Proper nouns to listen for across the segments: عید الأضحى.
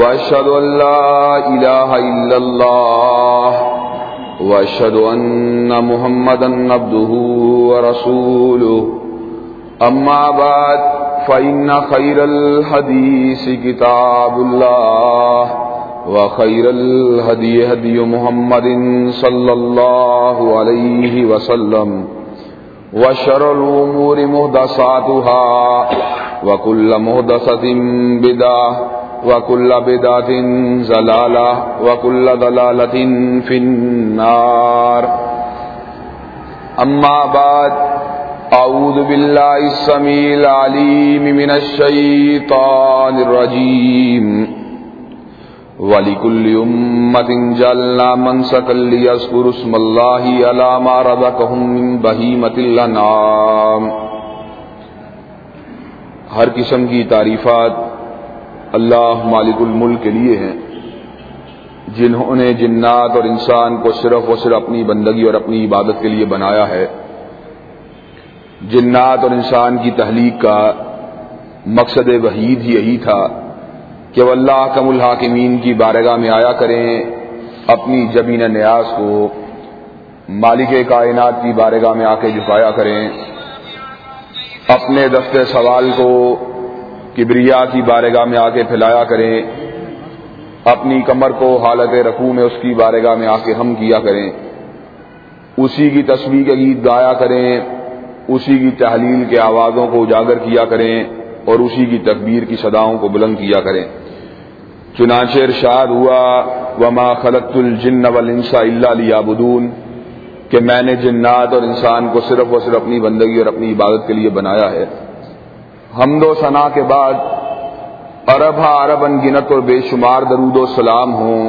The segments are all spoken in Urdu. وأشهد أن لا إله إلا الله وأشهد أن محمدا عبده ورسوله أما بعد فإن خير الحديث كتاب الله وخير الهدي هدي محمد صلى الله عليه وسلم وشر الأمور محدثاتها وكل محدثة بدعة وَكُلَّ بِدْعَةٍ ضَلَالَةٌ وَكُلَّ ضَلَالَةٍ فِي النَّارِ أَمَّا بَعْدُ أَعُوذُ بِاللَّهِ السَّمِيعِ الْعَلِيمِ مِنَ الشَّيْطَانِ الرَّجِيمِ وَلِكُلِّ أُمَّةٍ جَعَلْنَا مَنْسَكًا لِيَذْكُرُوا اسْمَ اللَّهِ عَلَى مَا رَزَقَهُم مِّن بَهِيمَةِ الْأَنْعَامِ. ہر قسم کی تعریفات اللہ مالک الملک کے لیے ہیں جنہوں نے جنات اور انسان کو صرف و صرف اپنی بندگی اور اپنی عبادت کے لیے بنایا ہے. جنات اور انسان کی تخلیق کا مقصد وحید یہی تھا کہ وہ اللہ احکم الحاکمین کی بارگاہ میں آیا کریں اپنی جبین نیاز کو مالک کائنات کی بارگاہ میں آ کے جھکایا کریں، اپنے دفتر سوال کو کبریا کی بارگاہ میں آ کے پھیلایا کریں، اپنی کمر کو حالت رکوع میں اس کی بارگاہ میں آ کے ہم کیا کریں، اسی کی تسبیح کے گیت گایا کریں، اسی کی تحلیل کے آوازوں کو اجاگر کیا کریں اور اسی کی تکبیر کی صداؤں کو بلند کیا کریں. چنانچہ ارشاد ہوا وما خلقت الجن والانس الا لیعبدون کہ میں نے جنات اور انسان کو صرف و صرف اپنی بندگی اور اپنی عبادت کے لیے بنایا ہے. حمد و ثنا کے بعد عرب انگنت اور بے شمار درود و سلام ہوں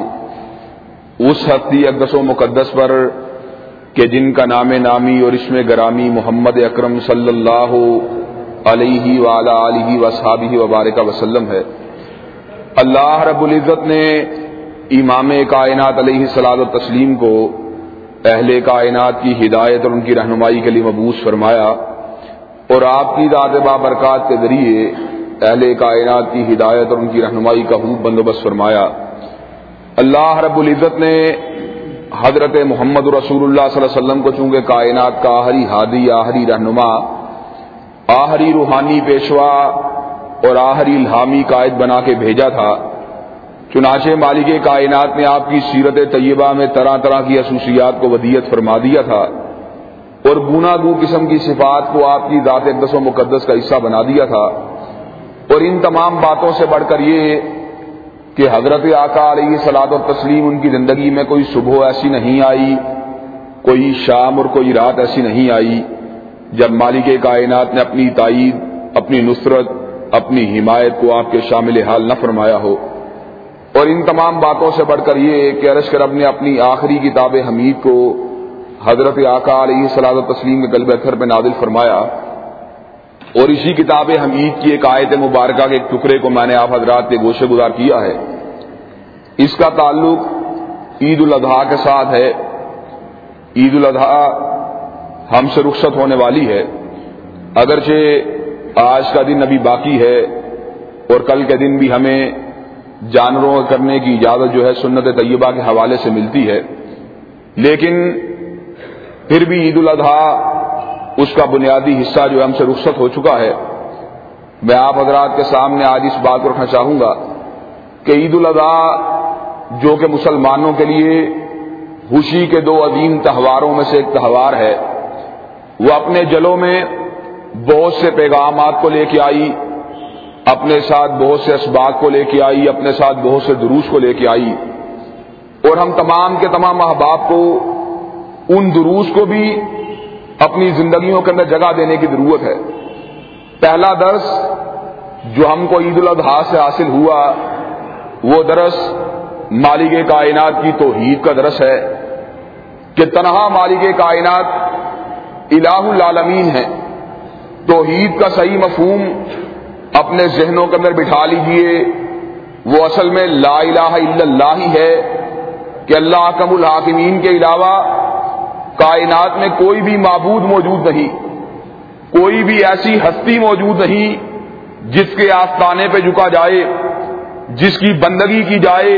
اس ہستی اقدس و مقدس پر کہ جن کا نام نامی اور اسم گرامی محمد اکرم صلی اللہ علیہ وعلیٰ علیہ وصحابہ وبارک وسلم ہے. اللہ رب العزت نے امام کائنات علیہ الصلاۃ والتسلیم کو اہل کائنات کی ہدایت اور ان کی رہنمائی کے لیے مبعوث فرمایا اور آپ کی ذات بابرکات کے ذریعے اہل کائنات کی ہدایت اور ان کی رہنمائی کا خوب بندوبست فرمایا. اللہ رب العزت نے حضرت محمد رسول اللہ صلی اللہ علیہ وسلم کو چونکہ کائنات کا آخری ہادی، آخری رہنما، آخری روحانی پیشوا اور آخری الہامی قائد بنا کے بھیجا تھا. چنانچہ مالک کائنات نے آپ کی سیرت طیبہ میں طرح طرح کی خصوصیات کو ودیعت فرما دیا تھا اور گنا گو قسم کی صفات کو آپ کی ذات اقدس و مقدس کا حصہ بنا دیا تھا. اور ان تمام باتوں سے بڑھ کر یہ کہ حضرت آقا علیہ صلاۃ و تسلیم ان کی زندگی میں کوئی صبح ایسی نہیں آئی، کوئی شام اور کوئی رات ایسی نہیں آئی جب مالک کائنات نے اپنی تائید، اپنی نصرت، اپنی حمایت کو آپ کے شامل حال نہ فرمایا ہو. اور ان تمام باتوں سے بڑھ کر یہ کہ عرش کرب نے اپنی آخری کتاب حمید کو حضرت آقا علیہ صلاۃ والتسلیم کے قلب اطہر پہ نازل فرمایا. اور اسی کتاب حمید کی ایک آیت مبارکہ کے ایک ٹکڑے کو میں نے آپ حضرات کے گوشے گزار کیا ہے. اس کا تعلق عید الاضحیٰ کے ساتھ ہے. عید الاضحیٰ ہم سے رخصت ہونے والی ہے، اگرچہ آج کا دن ابھی باقی ہے اور کل کے دن بھی ہمیں جانوروں کو کرنے کی اجازت جو ہے سنت طیبہ کے حوالے سے ملتی ہے، لیکن پھر بھی عید الاضحیٰ اس کا بنیادی حصہ جو ہم سے رخصت ہو چکا ہے. میں آپ حضرات کے سامنے آج اس بات کو رکھنا چاہوں گا کہ عید الاضحیٰ جو کہ مسلمانوں کے لیے خوشی کے دو عظیم تہواروں میں سے ایک تہوار ہے، وہ اپنے جلوں میں بہت سے پیغامات کو لے کے آئی، اپنے ساتھ بہت سے اسباق کو لے کے آئی، اپنے ساتھ بہت سے دروس کو لے کے آئی. اور ہم تمام کے تمام احباب کو ان دروس کو بھی اپنی زندگیوں کے اندر جگہ دینے کی ضرورت ہے. پہلا درس جو ہم کو عید الاضحیٰ سے حاصل ہوا وہ درس مالک کائنات کی توحید کا درس ہے. کہ تنہا مالک کائنات الہ العالمین ہے۔ توحید کا صحیح مفہوم اپنے ذہنوں کے اندر بٹھا لیجئے، وہ اصل میں لا الہ الا اللہ ہی ہے کہ اللہ احکم الحاکمین کے علاوہ کائنات میں کوئی بھی معبود موجود نہیں، کوئی بھی ایسی ہستی موجود نہیں جس کے آستانے پہ جھکا جائے، جس کی بندگی کی جائے،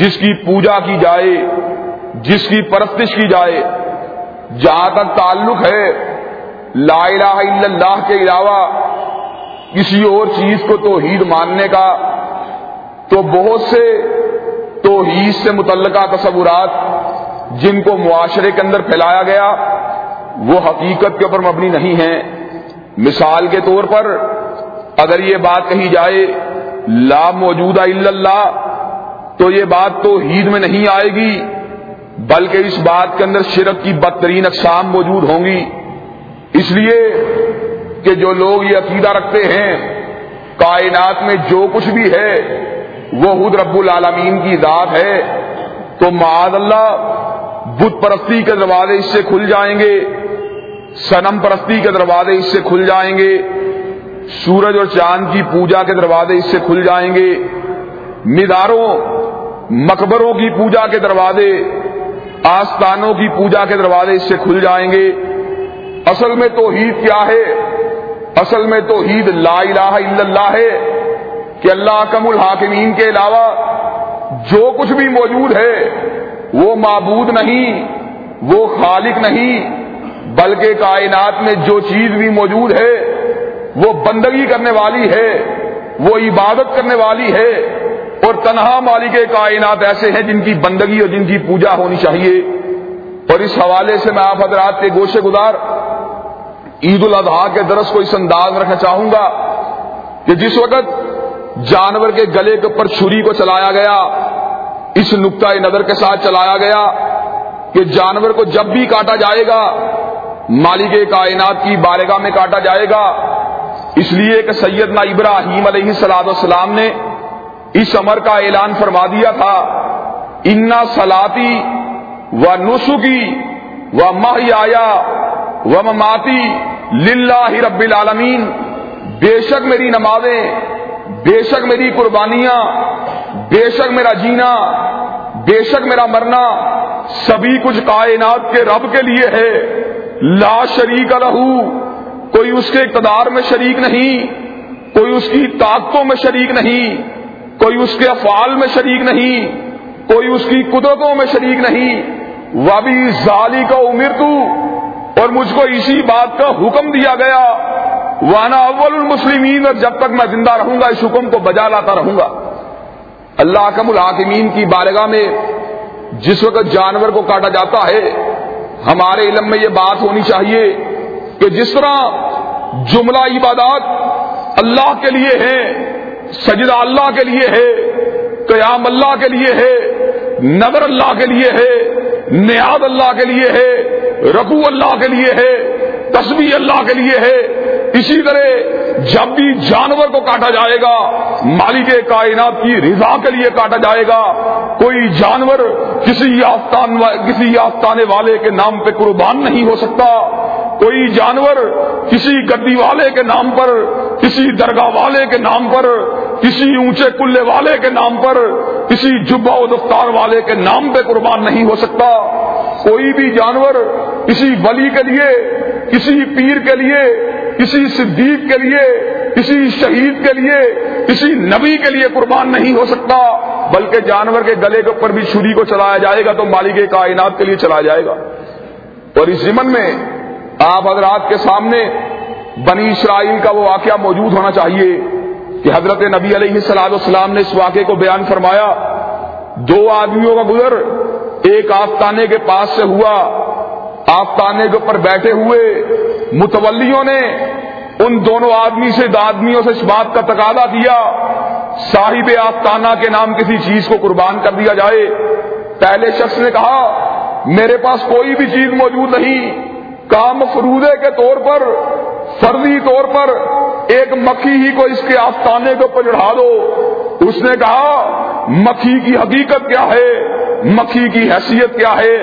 جس کی پوجا کی جائے، جس کی پرستش کی جائے۔ جہاں تک تعلق ہے لا الہ الا اللہ کے علاوہ کسی اور چیز کو توحید ماننے کا، تو بہت سے توحید سے متعلقہ تصورات جن کو معاشرے کے اندر پھیلایا گیا وہ حقیقت کے اوپر مبنی نہیں ہیں۔ مثال کے طور پر اگر یہ بات کہی جائے لا موجود الا اللہ، تو یہ بات توحید میں نہیں آئے گی، بلکہ اس بات کے اندر شرک کی بدترین اقسام موجود ہوں گی۔ اس لیے کہ جو لوگ یہ عقیدہ رکھتے ہیں کائنات میں جو کچھ بھی ہے وہ خود رب العالمین کی ذات ہے، تو معاذ اللہ بت پرستی کے دروازے اس سے کھل جائیں گے، صنم پرستی کے دروازے اس سے کھل جائیں گے، سورج اور چاند کی پوجا کے دروازے اس سے کھل جائیں گے، مزاروں مقبروں کی پوجا کے دروازے، آستانوں کی پوجا کے دروازے اس سے کھل جائیں گے۔ اصل میں توحید کیا ہے؟ اصل میں توحید لا الہ الا اللہ ہے کہ اللہ احکم الحاکمین کے علاوہ جو کچھ بھی موجود ہے وہ معبود نہیں، وہ خالق نہیں، بلکہ کائنات میں جو چیز بھی موجود ہے وہ بندگی کرنے والی ہے، وہ عبادت کرنے والی ہے، اور تنہا مالک کائنات ایسے ہیں جن کی بندگی اور جن کی پوجا ہونی چاہیے۔ اور اس حوالے سے میں آپ حضرات کے گوشے گزار عید الاضحیٰ کے درس کو اس انداز میں رکھنا چاہوں گا کہ جس وقت جانور کے گلے کے اوپر چھری کو چلایا گیا، اس نقطۂ نظر کے ساتھ چلایا گیا کہ جانور کو جب بھی کاٹا جائے گا مالک کائنات کی بارگاہ میں کاٹا جائے گا، اس لیے کہ سیدنا ابراہیم علیہ السلام نے اس امر کا اعلان فرما دیا تھا، انا صلاتی و نسکی و محیایا و مماتی للہ رب العالمین، بے شک میری نمازیں، بے شک میری قربانیاں، بے شک میرا جینا، بے شک میرا مرنا سبھی کچھ کائنات کے رب کے لیے ہے، لا شریک لہ، کوئی اس کے اقتدار میں شریک نہیں، کوئی اس کی طاقتوں میں شریک نہیں، کوئی اس کے افعال میں شریک نہیں، کوئی اس کی قدرتوں میں شریک نہیں۔ وَبِذَالِکَ أُمِرْتُ، اور مجھ کو اسی بات کا حکم دیا گیا، وانا اول المسلمین، اور جب تک میں زندہ رہوں گا اس حکم کو بجا لاتا رہوں گا۔ اللہ احکم الحاکمین کی بارگاہ میں جس وقت جانور کو کاٹا جاتا ہے، ہمارے علم میں یہ بات ہونی چاہیے کہ جس طرح جملہ عبادات اللہ کے لیے ہے، سجدہ اللہ کے لیے ہے، قیام اللہ کے لیے ہے، نظر اللہ کے لیے ہے، نیاز اللہ کے لیے ہے، رکوع اللہ کے لیے ہے، تسبیح اللہ کے لیے ہے، اسی طرح جب بھی جانور کو کاٹا جائے گا مالک کائنات کی رضا کے لیے کاٹا جائے گا۔ کوئی جانور کسی آستانے والے کے نام پہ قربان نہیں ہو سکتا، کوئی جانور کسی گدی والے کے نام پر، کسی درگاہ والے کے نام پر، کسی اونچے کلے والے کے نام پر، کسی جبہ و دفتار والے کے نام پہ قربان نہیں ہو سکتا۔ کوئی بھی جانور کسی ولی کے لیے، کسی پیر کے لیے، کسی صدیق کے لیے، کسی شہید کے لیے، کسی نبی کے لیے قربان نہیں ہو سکتا، بلکہ جانور کے گلے کے اوپر بھی چھری کو چلایا جائے گا تو مالک کائنات کے لیے چلایا جائے گا۔ اور اس ضمن میں آپ حضرات کے سامنے بنی اسرائیل کا وہ واقعہ موجود ہونا چاہیے کہ حضرت نبی علیہ السلام نے اس واقعے کو بیان فرمایا۔ دو آدمیوں کا گزر ایک آستانے کے پاس سے ہوا، آستانے کے اوپر بیٹھے ہوئے متولیوں نے ان دونوں آدمیوں سے اس بات کا تقاضا کیا صاحب آستانہ کے نام کسی چیز کو قربان کر دیا جائے۔ پہلے شخص نے کہا میرے پاس کوئی بھی چیز موجود نہیں، کام فروضے کے طور پر، فرضی طور پر ایک مکھی ہی کو اس کے آستانے کے اوپر چڑھا دو۔ اس نے کہا مکھی کی حقیقت کیا ہے، مکھی کی حیثیت کیا ہے،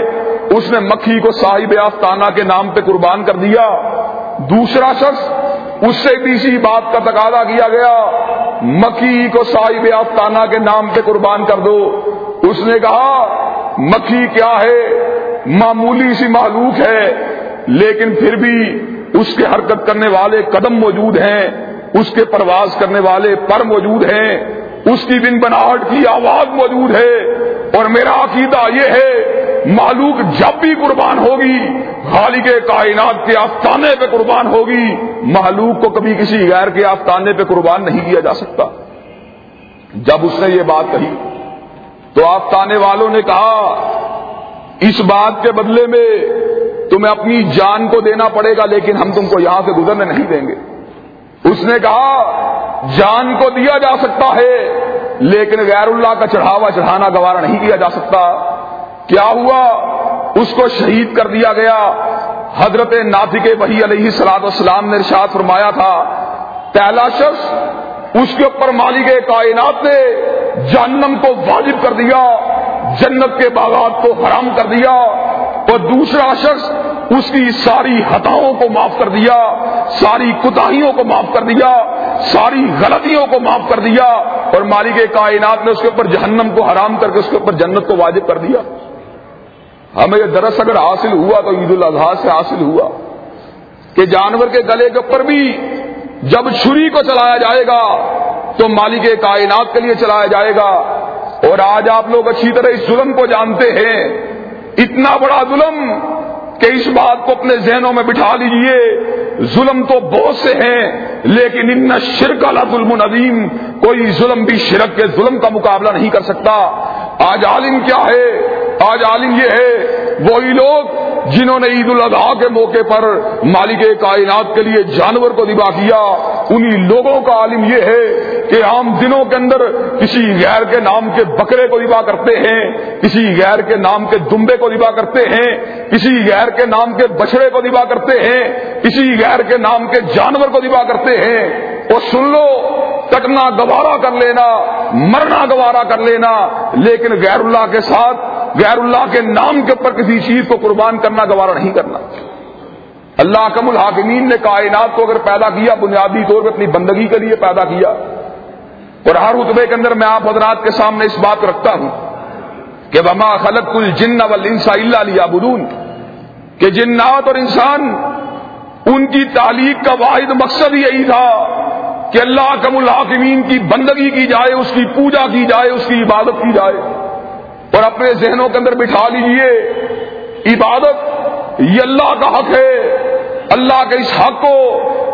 اس نے مکھی کو صاحب آستانہ کے نام پہ قربان کر دیا۔ دوسرا شخص اس سے بھی اسی بات کا تقاضا کیا گیا، مکھی کو صاحب آستانہ کے نام پہ قربان کر دو۔ اس نے کہا مکھی کیا ہے، معمولی سی معلوم ہے، لیکن پھر بھی اس کے حرکت کرنے والے قدم موجود ہیں، اس کے پرواز کرنے والے پر موجود ہیں، اس کی بن بناہٹ کی آواز موجود ہے، اور میرا عقیدہ یہ ہے معلوق جب بھی قربان ہوگی خالق کائنات کے آستانے پہ قربان ہوگی، معلوق کو کبھی کسی غیر کے آستانے پہ قربان نہیں کیا جا سکتا۔ جب اس نے یہ بات کہی تو آستانے والوں نے کہا اس بات کے بدلے میں تمہیں اپنی جان کو دینا پڑے گا، لیکن ہم تم کو یہاں سے گزرنے نہیں دیں گے۔ اس نے کہا جان کو دیا جا سکتا ہے لیکن غیر اللہ کا چڑھاوا چڑھانا گوارا نہیں کیا جا سکتا۔ کیا ہوا، اس کو شہید کر دیا گیا۔ حضرت ناطق وحی علیہ الصلوۃ والسلام نے ارشاد فرمایا تھا، پہلا شخص اس کے اوپر مالک کائنات نے جہنم کو واجب کر دیا، جنت کے باغات کو حرام کر دیا، اور دوسرا شخص اس کی ساری خطاؤں کو معاف کر دیا، ساری کوتاہیوں کو معاف کر دیا، ساری غلطیوں کو معاف کر دیا، اور مالک کائنات نے اس کے اوپر جہنم کو حرام کر کے اس کے اوپر جنت کو واجب کر دیا۔ ہمیں یہ درس اگر حاصل ہوا تو عید الاضحیٰ سے حاصل ہوا کہ جانور کے گلے کے اوپر بھی جب چھری کو چلایا جائے گا تو مالک کائنات کے لیے چلایا جائے گا۔ اور آج آپ لوگ اچھی طرح اس ظلم کو جانتے ہیں، اتنا بڑا ظلم کہ اس بات کو اپنے ذہنوں میں بٹھا لیجئے، ظلم تو بہت سے ہیں لیکن ان شرک لظلم عظیم، کوئی ظلم بھی شرک کے ظلم کا مقابلہ نہیں کر سکتا۔ آج عالم کیا ہے، آج عالم یہ ہے، وہی لوگ جنہوں نے عید الاضحیٰ کے موقع پر مالک کائنات کے لیے جانور کو ذبح کیا، انہی لوگوں کا عالم یہ ہے کہ عام دنوں کے اندر کسی غیر کے نام کے بکرے کو ذبح کرتے ہیں، کسی غیر کے نام کے دمبے کو ذبح کرتے ہیں، کسی غیر کے نام کے بچڑے کو ذبح کرتے ہیں، کسی غیر کے نام کے جانور کو ذبح کرتے ہیں۔ اور سن لو، کٹنا گوارا کر لینا، مرنا گوارا کر لینا، لیکن غیر اللہ کے ساتھ، غیر اللہ کے نام کے اوپر کسی چیز کو قربان کرنا گوارا نہیں کرنا۔ اللہ احکم الحاکمین نے کائنات کو اگر پیدا کیا، بنیادی طور پہ اپنی بندگی کے لیے پیدا کیا، اور ہر رتبے کے اندر میں آپ حضرات کے سامنے اس بات رکھتا ہوں کہ وما خلقت الجن والانس الا لیعبدون، کہ جنات اور انسان ان کی تعلیق کا واحد مقصد یہی تھا کہ اللہ احکم الحاکمین کی بندگی کی جائے، اس کی پوجا کی جائے، اس کی عبادت کی جائے۔ اور اپنے ذہنوں کے اندر بٹھا لیجئے، عبادت یہ اللہ کا حق ہے، اللہ کے اس حق کو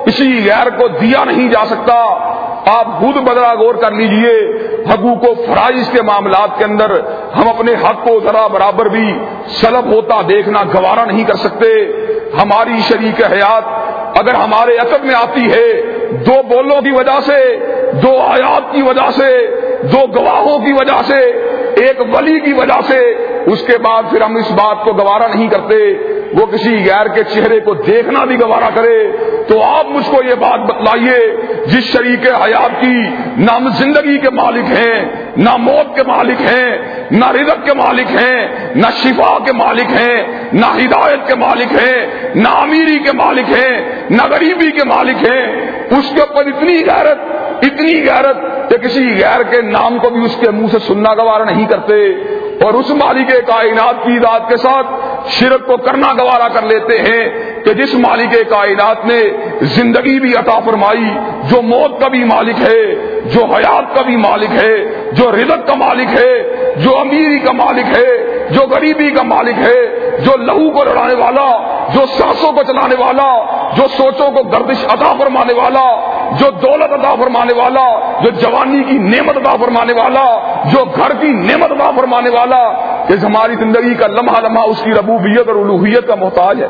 کسی غیر کو دیا نہیں جا سکتا۔ آپ خود بدلا غور کر لیجئے، حقوق و فرائض کے معاملات کے اندر ہم اپنے حق کو ذرا برابر بھی سلب ہوتا دیکھنا گوارا نہیں کر سکتے۔ ہماری شریک حیات اگر ہمارے عقد میں آتی ہے، دو بولوں کی وجہ سے، دو آیات کی وجہ سے، دو گواہوں کی وجہ سے، ایک ولی کی وجہ سے، اس کے بعد پھر ہم اس بات کو گوارا نہیں کرتے۔ وہ کسی غیر کے چہرے کو دیکھنا بھی گوارا کرے تو آپ مجھ کو یہ بات بتلائیے، جس شریک حیات کی نہ ہم زندگی کے مالک ہیں، نہ موت کے مالک ہیں، نہ رزق کے مالک ہیں، نہ شفا کے مالک ہیں، نہ ہدایت کے مالک ہیں، نہ امیری کے مالک ہیں، نہ غریبی کے مالک ہیں، اس کے اوپر اتنی غیرت کہ کسی غیر کے نام کو بھی اس کے منہ سے سننا گوارا نہیں کرتے، اور اس مالک کائنات کی ذات کے ساتھ شرک کو کرنا گوارا کر لیتے ہیں کہ جس مالک کائنات نے زندگی بھی عطا فرمائی، جو موت کا بھی مالک ہے، جو حیات کا بھی مالک ہے، جو رزق کا مالک ہے، جو امیری کا مالک ہے، جو غریبی کا مالک ہے، جو لہو کو لڑانے والا، جو سانسوں کو چلانے والا، جو سوچوں کو گردش عطا فرمانے والا، جو دولت عطا فرمانے والا، جو جوانی کی نعمت عطا فرمانے والا، جو گھر کی نعمت عطا فرمانے والا، کہ ہماری زندگی کا لمحہ لمحہ اس کی ربوبیت اور الوہیت کا محتاج ہے۔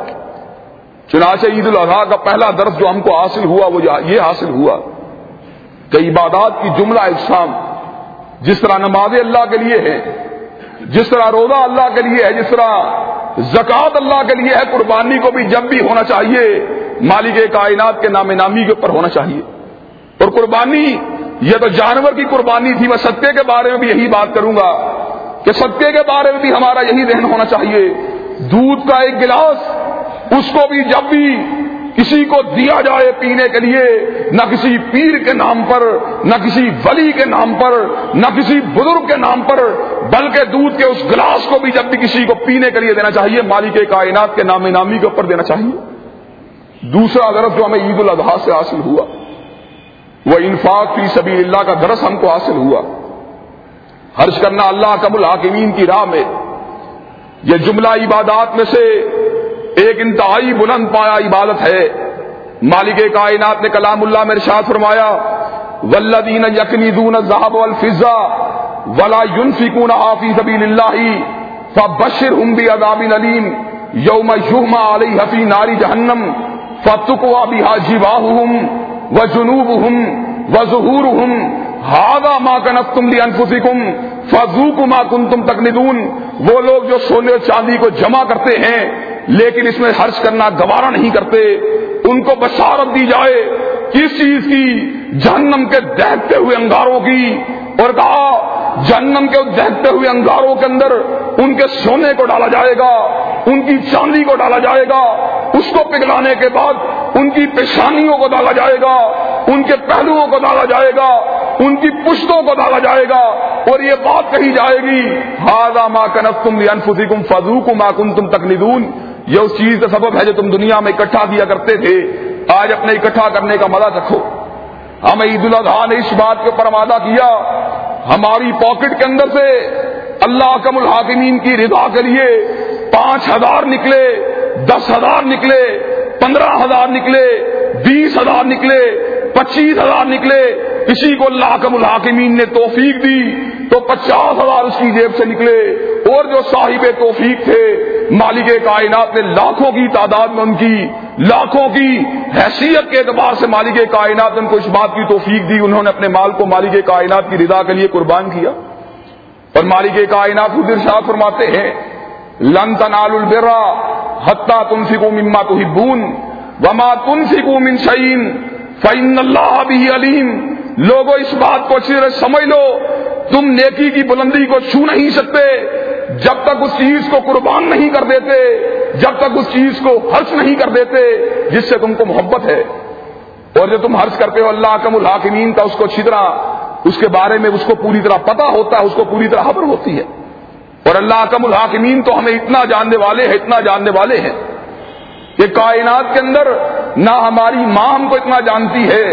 چنانچہ عید الاضحیٰ کا پہلا درس جو ہم کو حاصل ہوا وہ یہ حاصل ہوا کہ عبادات کی جملہ اقسام، جس طرح نمازیں اللہ کے لیے ہے، جس طرح روزہ اللہ کے لیے ہے، جس طرح زکوٰۃ اللہ کے لیے ہے، قربانی کو بھی جب بھی ہونا چاہیے مالک کائنات کے نام نامی کے اوپر ہونا چاہیے۔ اور قربانی یہ تو جانور کی قربانی تھی، میں صدقے کے بارے میں بھی یہی بات کروں گا کہ صدقے کے بارے میں بھی ہمارا یہی ذہن ہونا چاہیے۔ دودھ کا ایک گلاس اس کو بھی جب بھی کسی کو دیا جائے پینے کے لیے، نہ کسی پیر کے نام پر، نہ کسی ولی کے نام پر، نہ کسی بزرگ کے نام پر، بلکہ دودھ کے اس گلاس کو بھی جب بھی کسی کو پینے کے لیے دینا چاہیے، مالک کائنات کے نام نامی کے اوپر دینا چاہیے۔ دوسرا درس جو ہمیں عید الاضحیٰ سے حاصل ہوا وہ انفاق فی سبیل اللہ کا درس ہم کو حاصل ہوا۔ خرچ کرنا اللہ احکم الحاکمین کی راہ میں، یہ جملہ عبادات میں سے ایک انتہائی بلند پایا عبادت ہے۔ مالک کائنات نے کلام اللہ میں ارشاد فرمایا، والذین یکنزون الذھب والفضہ ولا ينفقونها فی سبیل اللہ فبشرهم بعذاب الیم یوم یحمى علیہ فی نار جہنم فتقوی بها جباہهم وجنوبهم وظہورهم ھذا ما کنزتم لانفسکم فذوقوا ما کنتم تکنزون۔ وہ لوگ جو سونے اور چاندی کو جمع کرتے ہیں لیکن اس میں خرچ کرنا گوارا نہیں کرتے، ان کو بشارت دی جائے کس چیز کی؟ جہنم کے دہتے ہوئے انگاروں کی، اور کہا جہنم کے دہتے ہوئے انگاروں کے اندر ان کے سونے کو ڈالا جائے گا، ان کی چاندی کو ڈالا جائے گا، اس کو پگھلانے کے بعد ان کی پیشانیوں کو ڈالا جائے گا، ان کے پہلوؤں کو ڈالا جائے گا، ان کی پشتوں کو ڈالا جائے گا، اور یہ بات کہی جائے گی ھذا ما کنزتم لانفسکم فذوقوا ما کنتم تکنزون۔ یہ اس چیز کا سبب ہے جو تم دنیا میں اکٹھا کیا کرتے تھے، آج اپنے اکٹھا کرنے کا مزہ رکھو۔ ہم عید الاضحیٰ نے اس بات کے اوپر وعدہ کیا، ہماری پاکٹ کے اندر سے اللہ احکم الحاکمین کی رضا کے لیے 5,000 نکلے، 10,000 نکلے، 15,000 نکلے، 20,000 نکلے، 25,000 نکلے، کسی کو اللہ احکم الحاکمین نے توفیق دی تو 50,000 اس کی جیب سے نکلے، اور جو صاحب توفیق تھے مالک کائنات نے لاکھوں کی تعداد میں ان کی لاکھوں کی حیثیت کے اعتبار سے مالک کائنات نے ان کو اس بات کی توفیق دی، انہوں نے اپنے مال کو مالک کائنات کی رضا کے لیے قربان کیا۔ اور مالک کائنات خود ارشاد فرماتے ہیں، لن تنالوا البر حتی تنفقوا مما تحبون وما تنفقوا من شیء فإن اللہ بہ علیم۔ لوگوں اس بات کو اچھی طرح سمجھ لو، تم نیکی کی بلندی کو چھو نہیں سکتے جب تک اس چیز کو قربان نہیں کر دیتے، جب تک اس چیز کو خرچ نہیں کر دیتے جس سے تم کو محبت ہے، اور جو تم خرچ کرتے ہو اللہ احکم الحاکمین کا اس کو اچھی طرح اس کے بارے میں اس کو پوری طرح پتہ ہوتا ہے، اس کو پوری طرح خبر ہوتی ہے، اور اللہ احکم الحاکمین تو ہمیں اتنا جاننے والے ہیں، اتنا جاننے والے ہیں کہ کائنات کے اندر نہ ہماری ماں ہم کو اتنا جانتی ہے،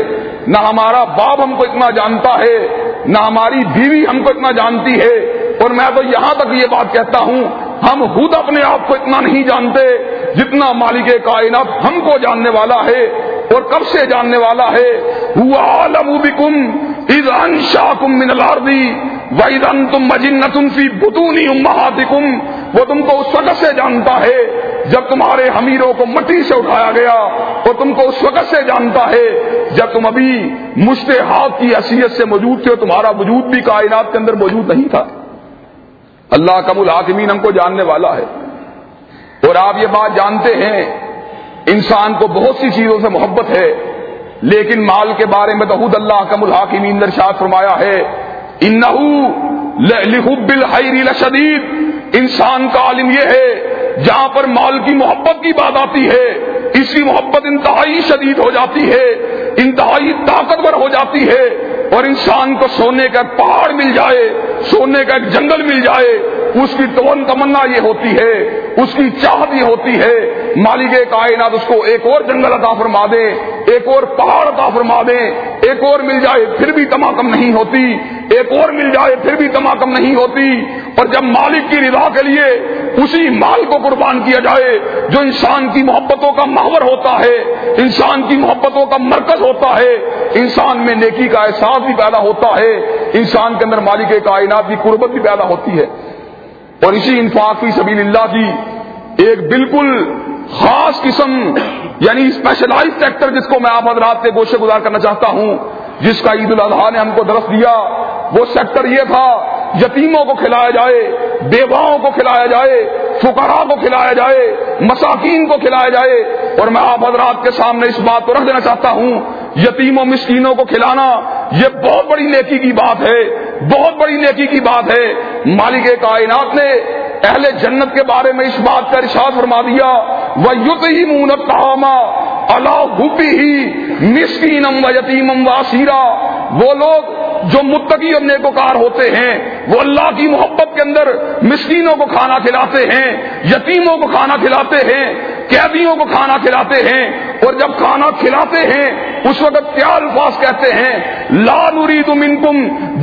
نہ ہمارا باپ ہم کو اتنا جانتا ہے، نہ ہماری بیوی ہم کو اتنا جانتی ہے، اور میں تو یہاں تک یہ بات کہتا ہوں ہم خود اپنے آپ کو اتنا نہیں جانتے جتنا مالک کائنات ہم کو جاننے والا ہے، اور کب سے جاننے والا ہے۔ هُوَ عَالَمُ بِكُمْ إِذْ أَنشَأَكُم مِّنَ الْأَرْضِ وَإِذْ أَنتُمْ مَجِنَّةٌ فِي بُطُونِ أُمَّهَاتِكُمْ۔ وہ تم کو اس وقت سے جانتا ہے جب تمہارے حمیروں کو مٹی سے اٹھایا گیا، اور تم کو اس وقت سے جانتا ہے جب تم ابھی مشت ہاتھ کی حیثیت سے موجود تھے، تمہارا وجود بھی کائنات کے اندر موجود نہیں تھا۔ اللہ احکم الحاکمین ہم کو جاننے والا ہے، اور آپ یہ بات جانتے ہیں انسان کو بہت سی چیزوں سے محبت ہے، لیکن مال کے بارے میں تو خود اللہ احکم الحاکمین نے ارشاد فرمایا ہے، انَّهُ لِحُبِّ الْخَيْرِ لَشَدِيدٌ۔ انسان کا عالم یہ ہے جہاں پر مال کی محبت کی بات آتی ہے اس کی محبت انتہائی شدید ہو جاتی ہے، انتہائی طاقتور ہو جاتی ہے، اور انسان کو سونے کا پہاڑ مل جائے، سونے کا ایک جنگل مل جائے، اس کی تمنا یہ ہوتی ہے، اس کی چاہت یہ ہوتی ہے مالک کائنات اس کو ایک اور جنگل عطا فرما دے، ایک اور پہاڑ عطا فرما دے، ایک اور مل جائے پھر بھی تما کم نہیں ہوتی، ایک اور مل جائے پھر بھی تما کم نہیں ہوتی۔ اور جب مالک کی رضا کے لیے اسی مال کو قربان کیا جائے جو انسان کی محبتوں کا محور ہوتا ہے، انسان کی محبتوں کا مرکز ہوتا ہے، انسان میں نیکی کا احساس بھی پیدا ہوتا ہے، انسان کے اندر مالک کائنات کی قربت بھی پیدا ہوتی ہے۔ اور اسی انفاق فی سبیل اللہ کی ایک بالکل خاص قسم یعنی اسپیشلائزڈ سیکٹر جس کو میں آپ حضرات کے گوشے گزار کرنا چاہتا ہوں، جس کا عید الاضحیٰ نے ہم کو درس دیا، وہ سیکٹر یہ تھا یتیموں کو کھلایا جائے، بیواؤں کو کھلایا جائے، فقراء کو کھلایا جائے، مساکین کو کھلایا جائے۔ اور میں آپ حضرات کے سامنے اس بات کو رکھ دینا چاہتا ہوں، یتیموں مسکینوں کو کھلانا یہ بہت بڑی نیکی کی بات ہے، بہت بڑی نیکی کی بات ہے۔ مالک کائنات نے اہل جنت کے بارے میں اس بات کا ارشاد فرما دیا وَيُطْعِمُونَ الطَّعَامَ عَلَىٰ حُبِّهِ مِسْكِینًا وَیَتِیمًا وَأَسِیرًا، وہ لوگ جو متقی اور نیکوکار ہوتے ہیں وہ اللہ کی محبت کے اندر مسکینوں کو کھانا کھلاتے ہیں، یتیموں کو کھانا کھلاتے ہیں، قیدیوں کو کھانا کھلاتے ہیں، اور جب کھانا کھلاتے ہیں اس وقت کیا الفاظ کہتے ہیں، لا نرید منکم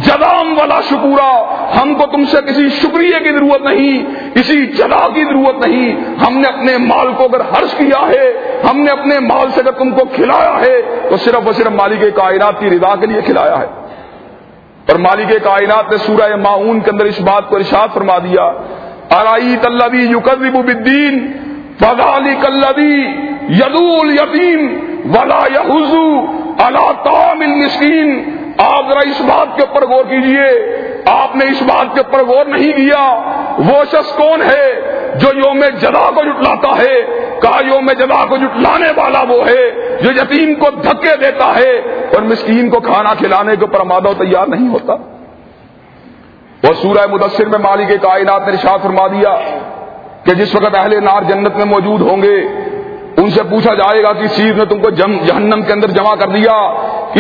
جزاء ولا شکورا، ہم کو تم سے کسی شکریہ کی ضرورت نہیں، کسی جزا کی ضرورت نہیں، ہم نے اپنے مال کو اگر خرچ کیا ہے، ہم نے اپنے مال سے اگر تم کو کھلایا ہے تو صرف و صرف مالک کائنات کی رضا کے لیے کھلایا ہے۔ اور مالک کائنات نے سورہ ماعون کے اندر اس بات کو ارشاد فرما دیا، ارائیت الذی یکذب بالدین فذلک الذی یدعو الیتیم ولا یحض علی طعام المسکین۔ آپ ذرا اس بات کے اوپر غور کیجئے، آپ نے اس بات کے اوپر غور نہیں کیا، وہ شخص کون ہے جو یوم جزا کو جھٹلاتا ہے؟ کہا یوم جزا کو جھٹلانے والا وہ ہے جو یتیم کو دھکے دیتا ہے اور مسکین کو کھانا کھلانے کو پرمادہ تیار نہیں ہوتا۔ اور سورہ مدثر میں مالک کائنات نے ارشاد فرما دیا کہ جس وقت اہل نار جنت میں موجود ہوں گے ان سے پوچھا جائے گا کہ اس چیز نے تم کو جہنم کے اندر جمع کر دیا،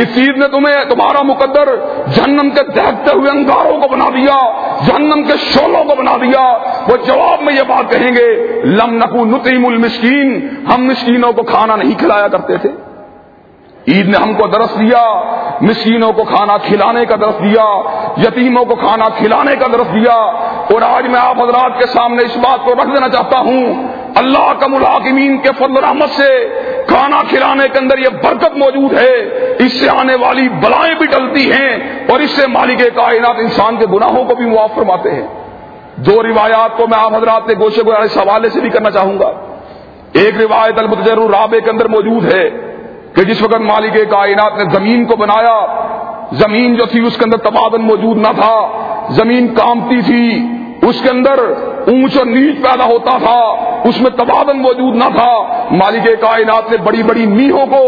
اس چیز نے تمہیں تمہارا مقدر جہنم کے دہتے ہوئے انگاروں کو بنا دیا، جہنم کے شعلوں کو بنا دیا۔ وہ جواب میں یہ بات کہیں گے، لم نکو نطعم المسکین، ہم مسکینوں کو کھانا نہیں کھلایا کرتے تھے، عید نے ہم کو درس دیا، مسکینوں کو کھانا کھلانے کا درس دیا، یتیموں کو کھانا کھلانے کا درس دیا۔ اور آج میں آپ حضرات کے سامنے اس بات کو رکھ دینا چاہتا ہوں، اللہ کا ملاقمین کے فضل و رحمت سے کھانا کھلانے کے اندر یہ برکت موجود ہے، اس سے آنے والی بلائیں بھی ٹلتی ہیں اور اس سے مالک کائنات انسان کے گناہوں کو بھی معاف فرماتے ہیں۔ دو روایات کو میں آپ حضرات کے گوشے گزار اس حوالے سے بھی کرنا چاہوں گا۔ ایک روایت المتجر الرابع کے اندر موجود ہے کہ جس وقت مالک کائنات نے زمین کو بنایا، زمین جو تھی اس کے اندر تبادل موجود نہ تھا، زمین کامتی تھی، اس کے اندر اونچ اور نیچ پیدا ہوتا تھا، اس میں تبادل موجود نہ تھا۔ مالک کائنات نے بڑی بڑی میہوں کو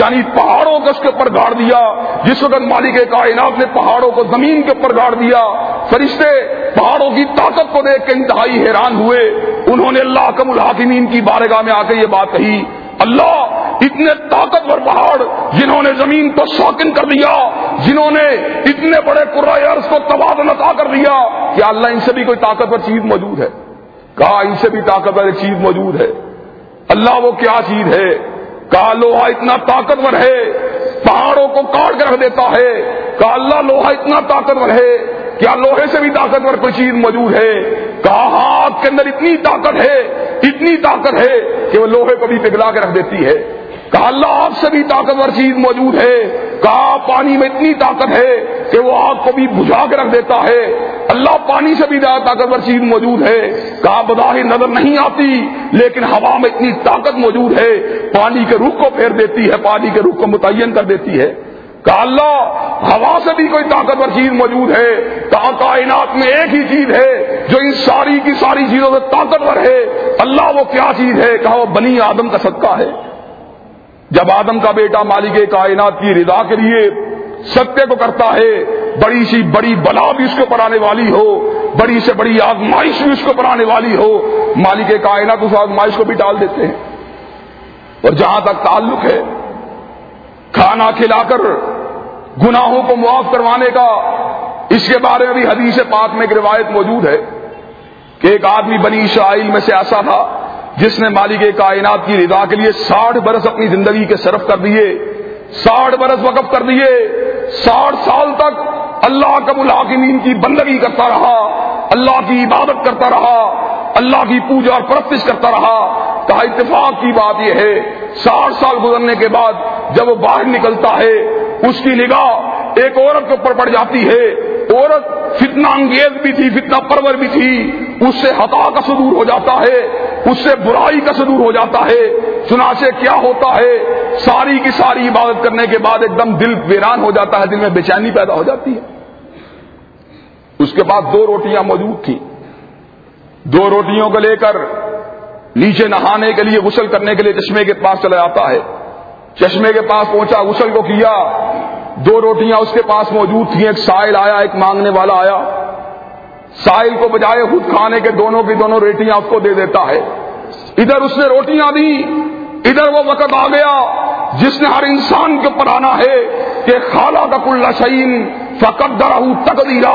یعنی پہاڑوں کو اس کے اوپر گاڑ دیا، جس وقت مالک کائنات نے پہاڑوں کو زمین کے اوپر گاڑ دیا، فرشتے پہاڑوں کی طاقت کو دیکھ کے انتہائی حیران ہوئے، انہوں نے اللہ احکم الحاکمین کی بارگاہ میں آ کے یہ بات کہی، اللہ اتنے طاقتور پہاڑ جنہوں نے زمین کو ساکن کر دیا، جنہوں نے اتنے بڑے قرۂ ارض کو تبادل عطا کر دیا، کیا اللہ ان سے بھی کوئی طاقتور چیز موجود ہے؟ کہا ان سے بھی طاقتور ایک چیز موجود ہے۔ اللہ وہ کیا چیز ہے؟ کہا لوہا اتنا طاقتور ہے پہاڑوں کو کاٹ کر رکھ دیتا ہے۔ کہا اللہ لوہا اتنا طاقتور ہے، کیا لوہے سے بھی طاقتور کوئی چیز موجود ہے؟ کہا ہاں آگ کے اندر اتنی طاقت ہے، اتنی طاقت ہے کہ وہ لوہے کو بھی پگھلا کے رکھ دیتی ہے۔ کہا اللہ آپ سے بھی طاقتور چیز موجود ہے، کہا پانی میں اتنی طاقت ہے کہ وہ آگ کو بھی بجھا کے رکھ دیتا ہے۔ اللہ پانی سے بھی زیادہ طاقتور چیز موجود ہے، کہا بظاہر نظر نہیں آتی لیکن ہوا میں اتنی طاقت موجود ہے، پانی کے رخ کو پھیر دیتی ہے، پانی کے رخ کو متعین کر دیتی ہے۔ کہا اللہ ہوا سے بھی کوئی طاقتور چیز موجود ہے؟ کہا کائنات میں ایک ہی چیز ہے جو ان ساری کی ساری چیزوں سے طاقتور ہے۔ اللہ وہ کیا چیز ہے؟ کہا وہ بنی آدم کا صدقہ ہے۔ جب آدم کا بیٹا مالک کائنات کی رضا کے لیے صدقے کو کرتا ہے، بڑی سی بڑی بلا بھی اس کو پڑانے والی ہو، بڑی سے بڑی آزمائش بھی اس کو پڑانے والی ہو، مالک کائنات اس آزمائش کو بھی ٹال دیتے ہیں۔ اور جہاں تک تعلق ہے کھانا کھلا کر گناہوں کو معاف کروانے کا، اس کے بارے میں بھی حدیث پاک میں ایک روایت موجود ہے کہ ایک آدمی بنی اسرائیل میں سے ایسا تھا جس نے مالک کائنات کی رضا کے لیے 60 برس اپنی زندگی کے صرف کر دیے، 60 برس وقف کر دیے، 60 سال تک اللہ کا ملاقمین کی بندگی کرتا رہا، اللہ کی عبادت کرتا رہا، اللہ کی پوجا اور پرستش کرتا رہا۔ کہا اتفاق کی بات یہ ہے 60 سال گزرنے کے بعد جب وہ باہر نکلتا ہے، اس کی نگاہ ایک عورت کے اوپر پڑ جاتی ہے، عورت فتنہ انگیز بھی تھی، فتنہ پرور بھی تھی، اس سے خطا کا صدور ہو جاتا ہے، اس سے برائی کا صدور ہو جاتا ہے۔ چنانچہ کیا ہوتا ہے، ساری کی ساری عبادت کرنے کے بعد ایک دم دل ویران ہو جاتا ہے، دل میں بے چینی پیدا ہو جاتی ہے۔ اس کے پاس 2 روٹیاں موجود تھیں، 2 روٹیوں کو لے کر نیچے نہانے کے لیے، غسل کرنے کے لیے چشمے کے پاس چلا جاتا ہے۔ چشمے کے پاس پہنچا، غسل کو کیا، 2 روٹیاں اس کے پاس موجود تھیں، ایک سائل آیا، ایک مانگنے والا آیا۔ سائل کو بجائے خود کھانے کے دونوں کی دونوں روٹیاں اس کو دے دیتا ہے. ادھر اس نے روٹیاں دی, ادھر وہ وقت آ گیا جس نے ہر انسان کے اوپر آنا ہے کہ خالق کل شیء فقدرہ تقدیرا,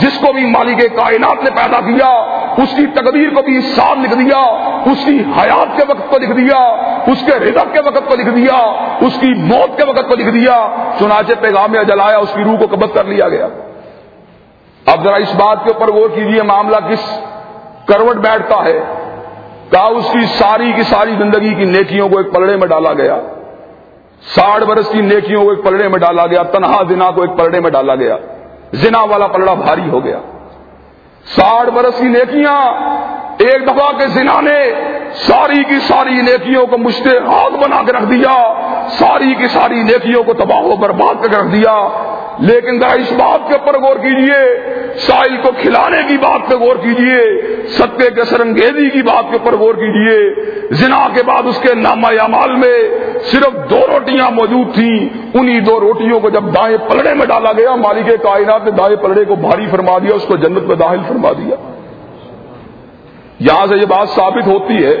جس کو بھی مالک کائنات نے پیدا کیا اس کی تقدیر کو بھی سال لکھ دیا, اس کی حیات کے وقت کو لکھ دیا, اس کے رزق کے وقت کو لکھ دیا, اس کی موت کے وقت کو لکھ دیا. چنانچہ پیغام اجل آیا, اس کی روح کو قبض کر لیا گیا. اب ذرا اس بات کے اوپر غور کیجیے معاملہ کس کروٹ بیٹھتا ہے. کہا اس کی ساری زندگی کی نیکیوں کو ایک پلڑے میں ڈالا گیا, 60 برس کی نیکیوں کو ایک پلڑے میں ڈالا گیا, تنہا زنا کو ایک پلڑے میں ڈالا گیا, زنا والا پلڑا بھاری ہو گیا. 60 برس کی نیکیاں ایک دفعہ کے زنا نے ساری کی ساری نیکیوں کو مشتہ ہاتھ بنا کے رکھ دیا, ساری کی ساری نیکیوں کو تباہ و برباد کر کے رکھ دیا. لیکن ذرا اس بات کے اوپر غور کیجیے, سائل کو کھلانے کی بات پہ غور کیجیے, صدقے کے سرنگیزی کی بات کے اوپر غور کیجیے. زنا کے بعد اس کے نامہ اعمال میں صرف 2 روٹیاں موجود تھیں, انہی 2 روٹیوں کو جب دائیں پلڑے میں ڈالا گیا, مالک کائنات نے دائیں پلڑے کو بھاری فرما دیا, اس کو جنت میں داخل فرما دیا. یہاں سے یہ بات ثابت ہوتی ہے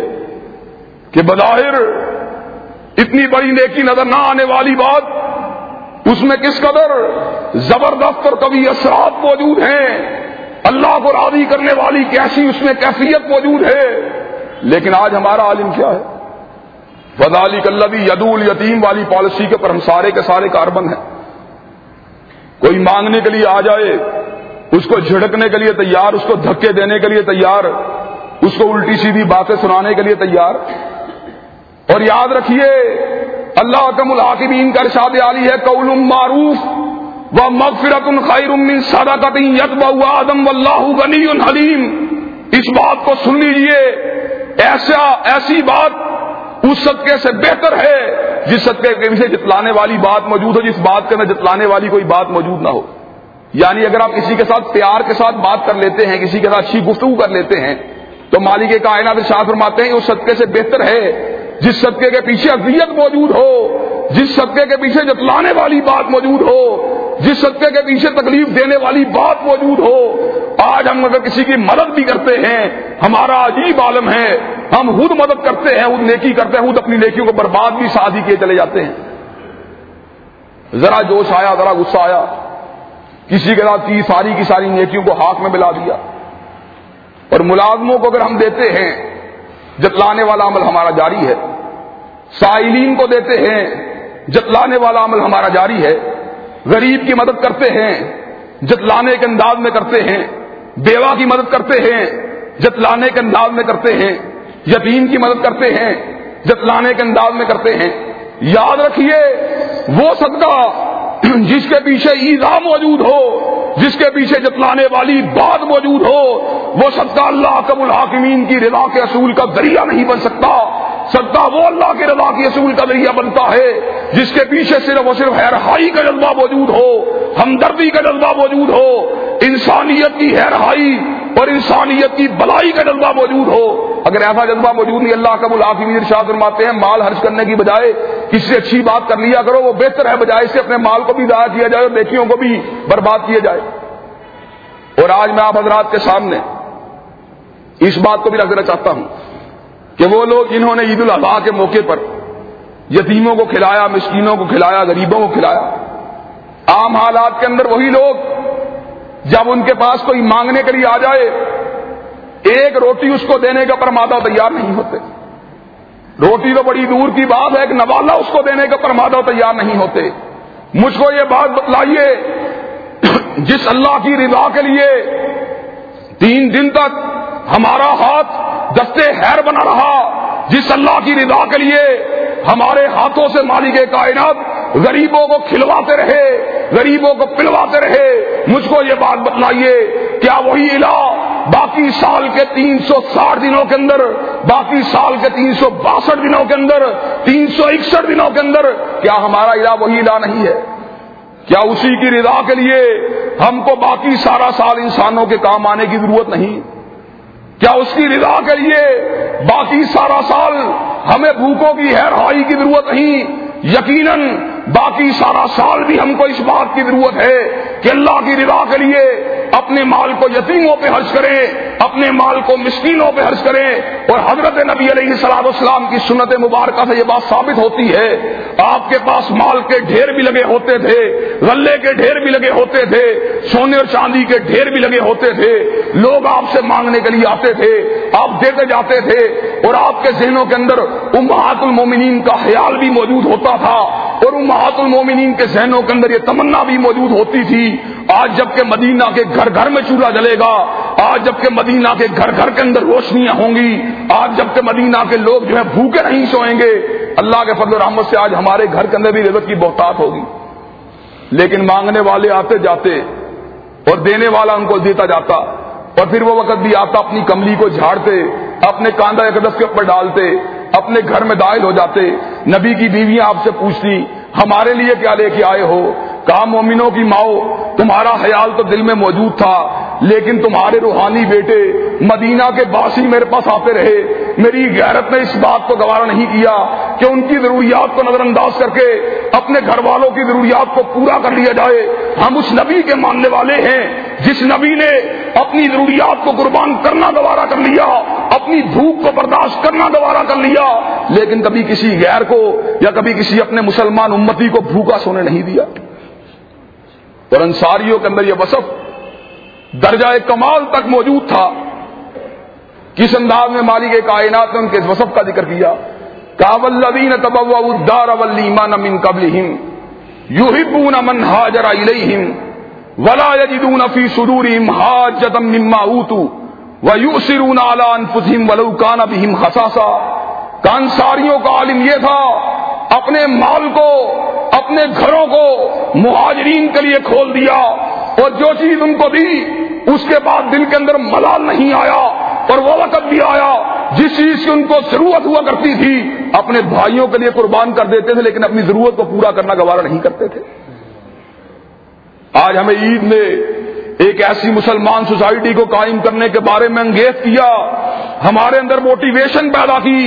کہ بظاہر اتنی بڑی نیکی نظر نہ آنے والی بات, اس میں کس قدر زبردست اور کبھی اثرات موجود ہیں, اللہ کو راضی کرنے والی کیسی اس میں کیفیت موجود ہے. لیکن آج ہمارا عالم کیا ہے, وَذَلِكَ الَّذِي يَدُعُ الْيَتِيمَ والی پالیسی کے پر ہم سارے کے سارے کاربن ہیں. کوئی مانگنے کے لیے آ جائے, اس کو جھڑکنے کے لیے تیار, اس کو دھکے دینے کے لیے تیار, اس کو الٹی سیدھی باتیں سنانے کے لیے تیار. اور یاد رکھیے اللہ کا ملاقبین کا ارشاد عالی ہے, قول معروف ومغفرۃ خیر من صدقۃ یتبعها اذًا واللہ غنی حلیم. اس بات کو سن لیجیے, ایسی بات اس صدقے سے بہتر ہے جس صدقے کے پیچھے جتلانے والی بات موجود ہو, جس بات کے اندر جتلانے والی کوئی بات موجود نہ ہو. یعنی اگر آپ کسی کے ساتھ پیار کے ساتھ بات کر لیتے ہیں, کسی کے ساتھ اچھی گفتگو کر لیتے ہیں, تو مالک کائنات ارشاد فرماتے ہیں اس صدقے سے بہتر ہے جس صدقے کے پیچھے اذیت موجود ہو, جس صدقے کے پیچھے جتلانے والی بات موجود ہو, جس صدقے کے پیچھے تکلیف دینے والی بات موجود ہو. آج ہم اگر کسی کی مدد بھی کرتے ہیں, ہمارا عجیب عالم ہے, ہم خود مدد کرتے ہیں, خود نیکی کرتے ہیں, خود اپنی نیکیوں کو برباد بھی شادی کیے چلے جاتے ہیں. ذرا جوش آیا, ذرا غصہ آیا, کسی کے ساتھ ساری کی ساری نیکیوں کو ہاتھ میں ملا دیا. اور ملازموں کو اگر ہم دیتے ہیں, جتلانے والا عمل ہمارا جاری ہے, سائلین کو دیتے ہیں, جتلانے والا عمل ہمارا جاری ہے, غریب کی مدد کرتے ہیں, جتلانے کے انداز میں کرتے ہیں, بیوہ کی مدد کرتے ہیں, جتلانے کے انداز میں کرتے ہیں, یتیم کی مدد کرتے ہیں, جتلانے کے انداز میں کرتے ہیں. یاد رکھیے وہ صدقہ جس کے پیچھے ایذا موجود ہو, جس کے پیچھے جتلانے والی بات موجود ہو, وہ صدقہ اللہ کا الحاکمین کی رضا کے اصول کا ذریعہ نہیں بن سکتا. صدقہ وہ اللہ کی رضا کے اصول کا ذریعہ بنتا ہے جس کے پیچھے صرف اور صرف ہیرہائی کا جذبہ موجود ہو, ہمدردی کا جذبہ موجود ہو, انسانیت کی ہیرہائی اور انسانیت کی بلائی کا جذبہ موجود ہو. اگر ایسا جذبہ موجود نہیں, اللہ کا الحاکمین ارشاد فرماتے ہیں مال خرچ کرنے کی بجائے کسی سے اچھی بات کر لیا کرو, وہ بہتر ہے بجائے اسے اپنے مال کو بھی ضائع کیا جائے اور نیکیوں کو بھی برباد کیا جائے. اور آج میں آپ حضرات کے سامنے اس بات کو بھی رکھ دینا چاہتا ہوں کہ وہ لوگ جنہوں نے عید الاضحیٰ کے موقع پر یتیموں کو کھلایا, مسکینوں کو کھلایا, غریبوں کو کھلایا, عام حالات کے اندر وہی لوگ جب ان کے پاس کوئی مانگنے کے لیے آ جائے, 1 روٹی اس کو دینے کا پرمادہ تیار نہیں ہوتے. روٹی تو بڑی دور کی بات ہے, ایک نوالا اس کو دینے کا پرمادہ تیار نہیں ہوتے. مجھ کو یہ بات بتلائیے, جس اللہ کی رضا کے لیے 3 دن تک ہمارا ہاتھ دستے خیر بنا رہا, جس اللہ کی رضا کے لیے ہمارے ہاتھوں سے مالک کائنات غریبوں کو کھلواتے رہے, غریبوں کو پلواتے رہے, مجھ کو یہ بات بتلائیے کیا وہی الہ باقی سال کے 360 دنوں کے اندر, باقی سال کے 362 دنوں کے اندر, 361 دنوں کے اندر, کیا ہمارا الہ وہی الہ نہیں ہے؟ کیا اسی کی رضا کے لیے ہم کو باقی سارا سال انسانوں کے کام آنے کی ضرورت نہیں؟ کیا اس کی رضا کے لیے باقی سارا سال ہمیں بھوکوں کی ہیرہائی کی ضرورت نہیں؟ یقیناً باقی سارا سال بھی ہم کو اس بات کی ضرورت ہے کہ اللہ کی رضا کے لیے اپنے مال کو یتیموں پہ خرچ کریں، اپنے مال کو مسکینوں پہ خرچ کریں، اور حضرت نبی علیہ الصلوۃ والسلام کی سنت مبارکہ سے یہ بات ثابت ہوتی ہے، آپ کے پاس مال کے ڈھیر بھی لگے ہوتے تھے، غلے کے ڈھیر بھی لگے ہوتے تھے، سونے اور چاندی کے ڈھیر بھی لگے ہوتے تھے، لوگ آپ سے مانگنے کے لیے آتے تھے، آپ دیتے جاتے تھے، اور آپ کے ذہنوں کے اندر امہات المومنین کا خیال بھی موجود ہوتا تھا، اور امہات المومنین کے ذہنوں کے اندر یہ تمنا بھی موجود ہوتی تھی، آج جب کہ مدینہ کے گھر گھر میں چولہا جلے گا، آج جب کہ مدینہ کے گھر گھر کے اندر روشنیاں ہوں گی، آج جب کہ مدینہ کے لوگ جو ہے بھوکے نہیں سوئیں گے، اللہ کے فضل و رحمت سے آج ہمارے گھر کے اندر بھی رزق کی بہتات ہوگی، لیکن مانگنے والے آتے جاتے اور دینے والا ان کو دیتا جاتا، اور پھر وہ وقت بھی آتا اپنی کملی کو جھاڑتے، اپنے کاندھا اقدس کے اوپر ڈالتے، اپنے گھر میں داخل ہو جاتے، نبی کی بیویاں آپ سے پوچھتی ہمارے لیے کیا لے کے آئے ہو، کہا مومنوں کی ماؤ تمہارا خیال تو دل میں موجود تھا، لیکن تمہارے روحانی بیٹے مدینہ کے باسی میرے پاس آتے رہے، میری غیرت نے اس بات کو گوارا نہیں کیا کہ ان کی ضروریات کو نظر انداز کر کے اپنے گھر والوں کی ضروریات کو پورا کر لیا جائے، ہم اس نبی کے ماننے والے ہیں جس نبی نے اپنی ضروریات کو قربان کرنا گوارا کر لیا، اپنی بھوک کو برداشت کرنا گوارا کر لیا، لیکن کبھی کسی غیر کو یا کبھی کسی اپنے مسلمان امتی کو بھوکا سونے نہیں دیا، اور انصاریوں کے اندر یہ وصف درجہ کمال تک موجود تھا، کس انداز میں مالک کائنات نے ان کے اس وصف کا ذکر کیا، کہا والذین تبوؤوا الدار والایمان من قبلہم یحبون من ہاجر الیہم ولا یجدون فی صدورہم حاجۃ مما اوتوا ویؤثرون علی انفسہم ولو کان بہم خصاصہ، کہ انصاریوں کا عالم یہ تھا اپنے مال کو اپنے گھروں کو مہاجرین کے لیے کھول دیا، اور جو چیز ان کو دی اس کے بعد دل کے اندر ملال نہیں آیا، اور وہ وقت بھی آیا جس چیز کی ان کو ضرورت ہوا کرتی تھی اپنے بھائیوں کے لیے قربان کر دیتے تھے، لیکن اپنی ضرورت کو پورا کرنا گوارا نہیں کرتے تھے۔ آج ہمیں عید میں ایک ایسی مسلمان سوسائٹی کو قائم کرنے کے بارے میں انگیز کیا، ہمارے اندر موٹیویشن پیدا کی،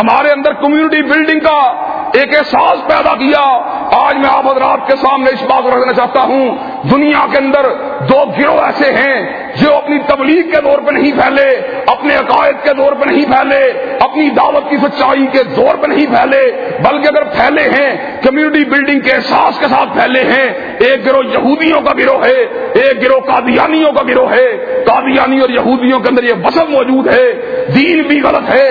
ہمارے اندر کمیونٹی بلڈنگ کا ایک احساس پیدا کیا۔ آج میں آپ حضرات کے سامنے اس بات کو رکھنا چاہتا ہوں، دنیا کے اندر دو گروہ ایسے ہیں جو اپنی تبلیغ کے دور پہ نہیں پھیلے، اپنے عقائد کے دور پہ نہیں پھیلے، اپنی دعوت کی سچائی کے دور پہ نہیں پھیلے، بلکہ اگر پھیلے ہیں کمیونٹی بلڈنگ کے احساس کے ساتھ پھیلے ہیں۔ ایک گروہ یہودیوں کا گروہ ہے، ایک گروہ قادیانیوں کا گروہ ہے۔ قادیانی اور یہودیوں کے اندر یہ وصف موجود ہے، دین بھی غلط ہے،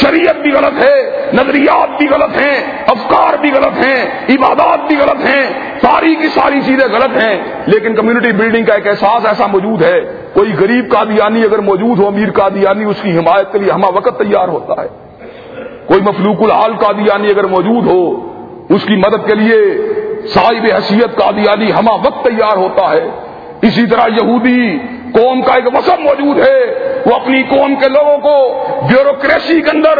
شریعت بھی غلط ہے، نظریات بھی غلط ہیں، افکار بھی غلط ہیں، عبادات بھی غلط ہیں، ساری کی ساری چیزیں غلط ہیں، لیکن کمیونٹی بلڈنگ کا ایک احساس ایسا موجود ہے۔ کوئی غریب قادیانی اگر موجود ہو، امیر قادیانی اس کی حمایت کے لیے ہمہ وقت تیار ہوتا ہے، کوئی مفلوق الحال قادیانی اگر موجود ہو اس کی مدد کے لیے صاحب حیثیت قادیانی ہمہ وقت تیار ہوتا ہے۔ اسی طرح یہودی قوم کا ایک وصف موجود ہے، وہ اپنی قوم کے لوگوں کو بیوروکریسی کے اندر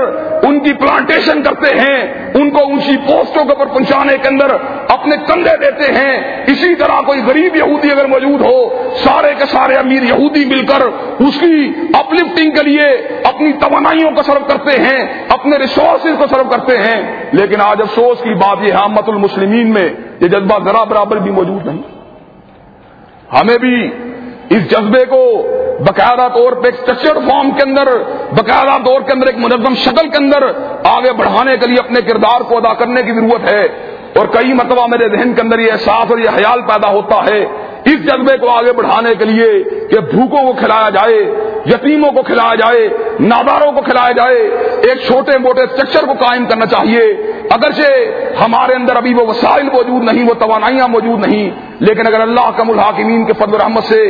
ان کی پلانٹیشن کرتے ہیں، ان کو اونچی پوسٹوں کے اوپر پہنچانے کے اندر اپنے کندھے دیتے ہیں۔ اسی طرح کوئی غریب یہودی اگر موجود ہو، سارے کے سارے امیر یہودی مل کر اس کی اپ لفٹنگ کے لیے اپنی توانائیوں کو صرف کرتے ہیں، اپنے ریسورسز کو صرف کرتے ہیں، لیکن آج افسوس کی بات یہ عامت المسلمین میں یہ جذبہ ذرا برابر بھی موجود نہیں۔ ہمیں بھی اس جذبے کو باقاعدہ طور پہ ایک اسٹرکچرڈ فارم کے اندر، باقاعدہ طور کے اندر، ایک منظم شکل کے اندر آگے بڑھانے کے لیے اپنے کردار کو ادا کرنے کی ضرورت ہے۔ اور کئی مرتبہ میرے ذہن کے اندر یہ احساس اور یہ خیال پیدا ہوتا ہے اس جذبے کو آگے بڑھانے کے لیے کہ بھوکوں کو کھلایا جائے، یتیموں کو کھلایا جائے، ناداروں کو کھلایا جائے، ایک چھوٹے موٹے اسٹرکچر کو قائم کرنا چاہیے۔ اگرچہ ہمارے اندر ابھی وہ وسائل موجود نہیں، وہ توانائیاں موجود نہیں، لیکن اگر اللہ حکم الحاکمین کے فضل و رحمت سے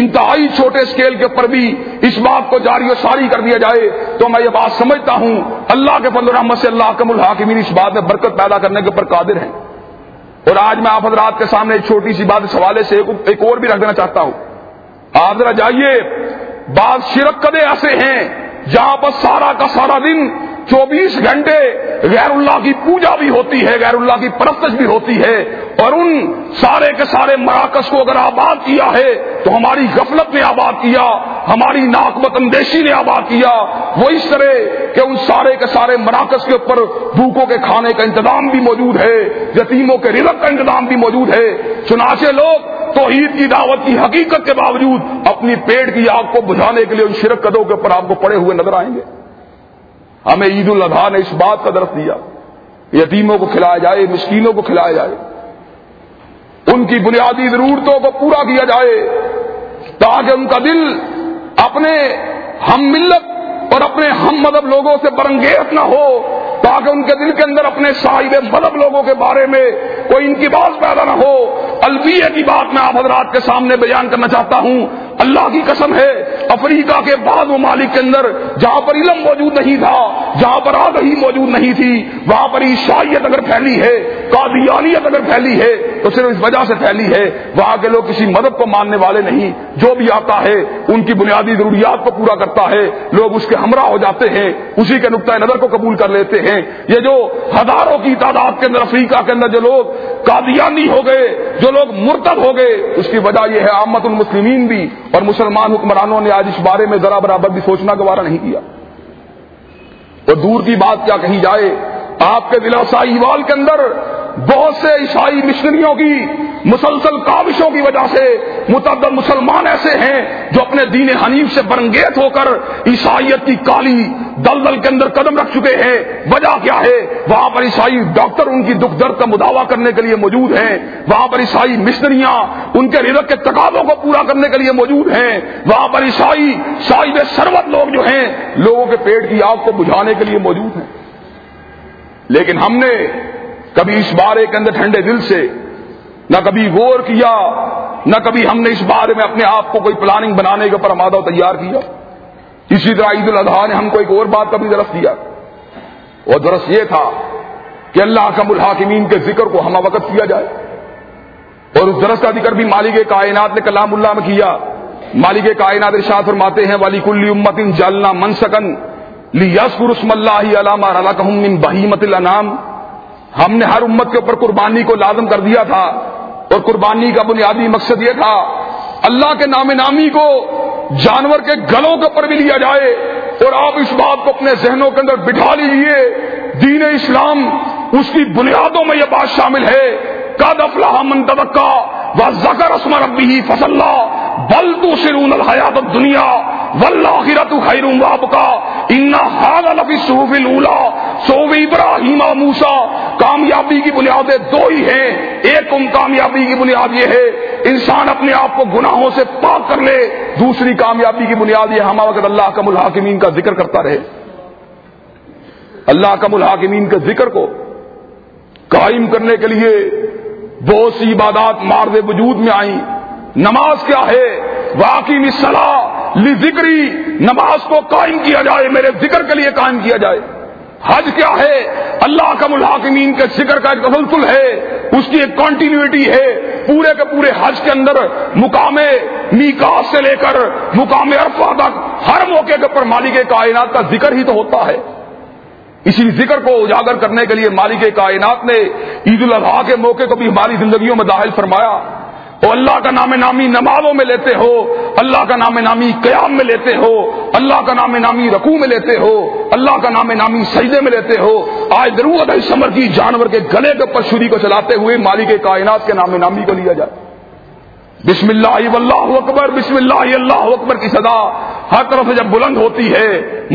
انتہائی چھوٹے اسکیل کے اوپر بھی اس بات کو جاری و ساری کر دیا جائے تو میں یہ بات سمجھتا ہوں اللہ کے فضل و رحمت سے اللہ حکم الحاکمین اس بات میں برکت پیدا کرنے کے اوپر قادر ہیں۔ اور آج میں آپ حضرات کے سامنے ایک چھوٹی سی بات اس حوالے سے ایک اور بھی رکھ دینا چاہتا ہوں۔ آپ ذرا جائیے، بعض شرکتیں ایسے ہیں جہاں پر سارا کا سارا دن 24 گھنٹے غیر اللہ کی پوجا بھی ہوتی ہے، غیر اللہ کی پرستش بھی ہوتی ہے، اور ان سارے کے سارے مراکز کو اگر آباد کیا ہے تو ہماری غفلت نے آباد کیا، ہماری ناقبت اندیشی نے آباد کیا، وہ اس طرح کہ ان سارے کے سارے مراکز کے اوپر بھوکوں کے کھانے کا انتظام بھی موجود ہے، یتیموں کے رزق کا انتظام بھی موجود ہے۔ چنانچہ لوگ توحید کی دعوت کی حقیقت کے باوجود اپنی پیٹ کی آگ کو بجھانے کے لیے ان شرک کدوں کے اوپر آپ کو پڑے ہوئے نظر آئیں گے۔ ہمیں عید الاضحیٰ نے اس بات کا درس دیا، یتیموں کو کھلایا جائے، مسکینوں کو کھلایا جائے، ان کی بنیادی ضرورتوں کو پورا کیا جائے تاکہ ان کا دل اپنے ہم ملت اور اپنے ہم مذہب لوگوں سے برنگیز نہ ہو، تاکہ ان کے دل کے اندر اپنے صاحب مذہب لوگوں کے بارے میں کوئی انکباس پیدا نہ ہو۔ الفیہ کی بات میں آپ حضرات کے سامنے بیان کرنا چاہتا ہوں، اللہ کی قسم ہے افریقہ کے بعض ممالک کے اندر جہاں پر علم موجود نہیں تھا، جہاں پر آگہی موجود نہیں تھی، وہاں پر عیسائیت اگر پھیلی ہے، قادیانیت اگر پھیلی ہے تو صرف اس وجہ سے پھیلی ہے وہاں کے لوگ کسی مذہب کو ماننے والے نہیں، جو بھی آتا ہے ان کی بنیادی ضروریات کو پورا کرتا ہے، لوگ اس کے ہمراہ ہو جاتے ہیں، اسی کے نقطۂ نظر کو قبول کر لیتے ہیں۔ یہ جو ہزاروں کی تعداد کے اندر افریقہ کے اندر جو لوگ قادیانی ہو گئے، جو لوگ مرتد ہو گئے، اس کی وجہ یہ ہے عامت المسلمین بھی اور مسلمان حکمرانوں نے آج اس بارے میں ذرا برابر بھی سوچنا گوارا نہیں کیا۔ اور دور کی بات کیا کہی جائے، آپ کے ضلع ساہیوال کے اندر بہت سے عیسائی مشنریوں کی مسلسل کاوشوں کی وجہ سے متعدد مسلمان ایسے ہیں جو اپنے دین حنیف سے برنگیز ہو کر عیسائیت کی کالی دلدل کے اندر قدم رکھ چکے ہیں۔ وجہ کیا ہے؟ وہاں پر عیسائی ڈاکٹر ان کی دکھ درد کا مداوع کرنے کے لیے موجود ہیں، وہاں پر عیسائی مشنریاں ان کے رزق کے تقاضوں کو پورا کرنے کے لیے موجود ہیں، وہاں پر عیسائی صاحب ثروت لوگ جو ہیں لوگوں کے پیٹ کی آگ کو بجھانے کے لیے موجود ہیں۔ لیکن ہم نے کبھی اس بارے کے اندر ٹھنڈے دل سے نہ کبھی غور کیا، نہ کبھی ہم نے اس بارے میں اپنے آپ کو کوئی پلاننگ بنانے کے اوپر آمادہ تیار کیا۔ اسی طرح عید الاضحیٰ نے ہم کو ایک اور بات کا بھی درس دیا، اور درس یہ تھا کہ اللہ کا الحاکمین کے ذکر کو ہمہ وقت کیا جائے، اور اس درس کا ذکر بھی مالک کائنات نے کلام اللہ میں کیا۔ مالک کائنات ارشاد فرماتے ہیں وَلِكُلِّ أُمَّةٍ جَعَلْنَا مَنْسَكًا لِيَذْكُرُوا اسْمَ اللَّهِ عَلَىٰ مَا رَزَقَهُم مِّن بَهِيمَةِ الْأَنْعَامِ، ہم نے ہر امت کے اوپر قربانی کو لازم کر دیا تھا، اور قربانی کا بنیادی مقصد یہ تھا اللہ کے نام نامی کو جانور کے گلوں کے اوپر بھی لیا جائے۔ اور آپ اس بات کو اپنے ذہنوں کے اندر بٹھا لیجیے، دین اسلام اس کی بنیادوں میں یہ بات شامل ہے قد افلح من تزکیٰ وذکر اسم ربہ فصلی بل تؤثرون الحیاۃ الدنیا والآخرۃ خیر وابقیٰ ان ھذا لفی الصحف الاولیٰ صحف ابراہیم و موسیٰ۔ کامیابی کی بنیادیں دو ہی ہیں، ایک کامیابی کی بنیاد یہ ہے انسان اپنے آپ کو گناہوں سے پاک کر لے، دوسری کامیابی کی بنیاد یہ ہمہ وقت اللہ کا الحاکمین کا ذکر کرتا رہے۔ اللہ کا الحاکمین کے ذکر کو قائم کرنے کے لیے بہت سی عبادات مارد وجود میں آئیں۔ نماز کیا ہے؟ واقعی الصلاۃ لذکری، نماز کو قائم کیا جائے، میرے ذکر کے لیے قائم کیا جائے۔ حج کیا ہے؟ اللہ کا الحاکمین کے ذکر کا ایک تسلسل ہے، اس کی ایک کانٹینیوٹی ہے۔ پورے کے پورے حج کے اندر مقام میقات سے لے کر مقام عرفہ تک ہر موقع کے اوپر مالک کائنات کا ذکر ہی تو ہوتا ہے۔ اسی ذکر کو اجاگر کرنے کے لیے مالک کائنات نے عید الاضحیٰ کے موقع کو بھی ہماری زندگیوں میں داخل فرمایا۔ اور اللہ کا نام نامی نمازوں میں لیتے ہو، اللہ کا نام نامی قیام میں لیتے ہو، اللہ کا نام نامی رکوع میں لیتے ہو، اللہ کا نام نامی سجدے میں لیتے ہو، آج ضرورت ہے سمر کی جانور کے گلے کے اوپر چھری کو چلاتے ہوئے مالک کائنات کے نام نامی کو لیا جائے۔ بسم اللہ واللہ اکبر، بسم اللہ اللہ اکبر کی صدا ہر طرف سے جب بلند ہوتی ہے،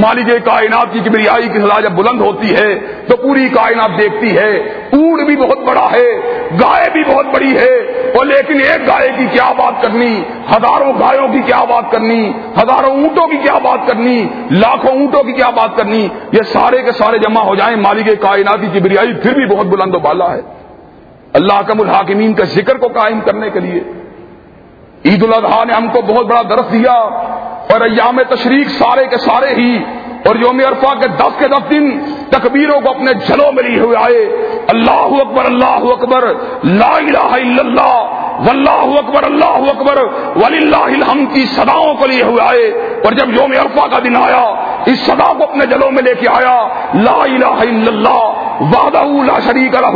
مالک کائنات کی کبریائی کی صدا جب بلند ہوتی ہے تو پوری کائنات دیکھتی ہے۔ اونٹ بھی بہت بڑا ہے، گائے بھی بہت بڑی ہے، اور لیکن ایک گائے کی کیا بات کرنی، ہزاروں گایوں کی کیا بات کرنی، ہزاروں اونٹوں کی کیا بات کرنی، لاکھوں اونٹوں کی کیا بات کرنی۔ یہ سارے کے سارے جمع ہو جائیں، مالک کائنات کی کبریائی پھر بھی بہت بلند و بالا ہے۔ اللہ کا الحاکمین کا ذکر کو قائم کرنے کے لیے عید الاضحیٰ نے ہم کو بہت بڑا درس دیا، اور ایام تشریق سارے کے سارے ہی اور یوم عرفہ کے دس دن تکبیروں کو اپنے جلوں میں لیے ہوئے آئے۔ اللہ اکبر، اللہ اکبر، لا الہ الا اللہ، واللہ اکبر، اللہ اکبر، وللہ الحمد کی صداؤں کو لیے ہوئے آئے۔ اور جب یوم عرفہ کا دن آیا اس صدا کو اپنے جلوں میں لے کے آیا، لا الہ الا اللہ وحدہ لا شریک لہ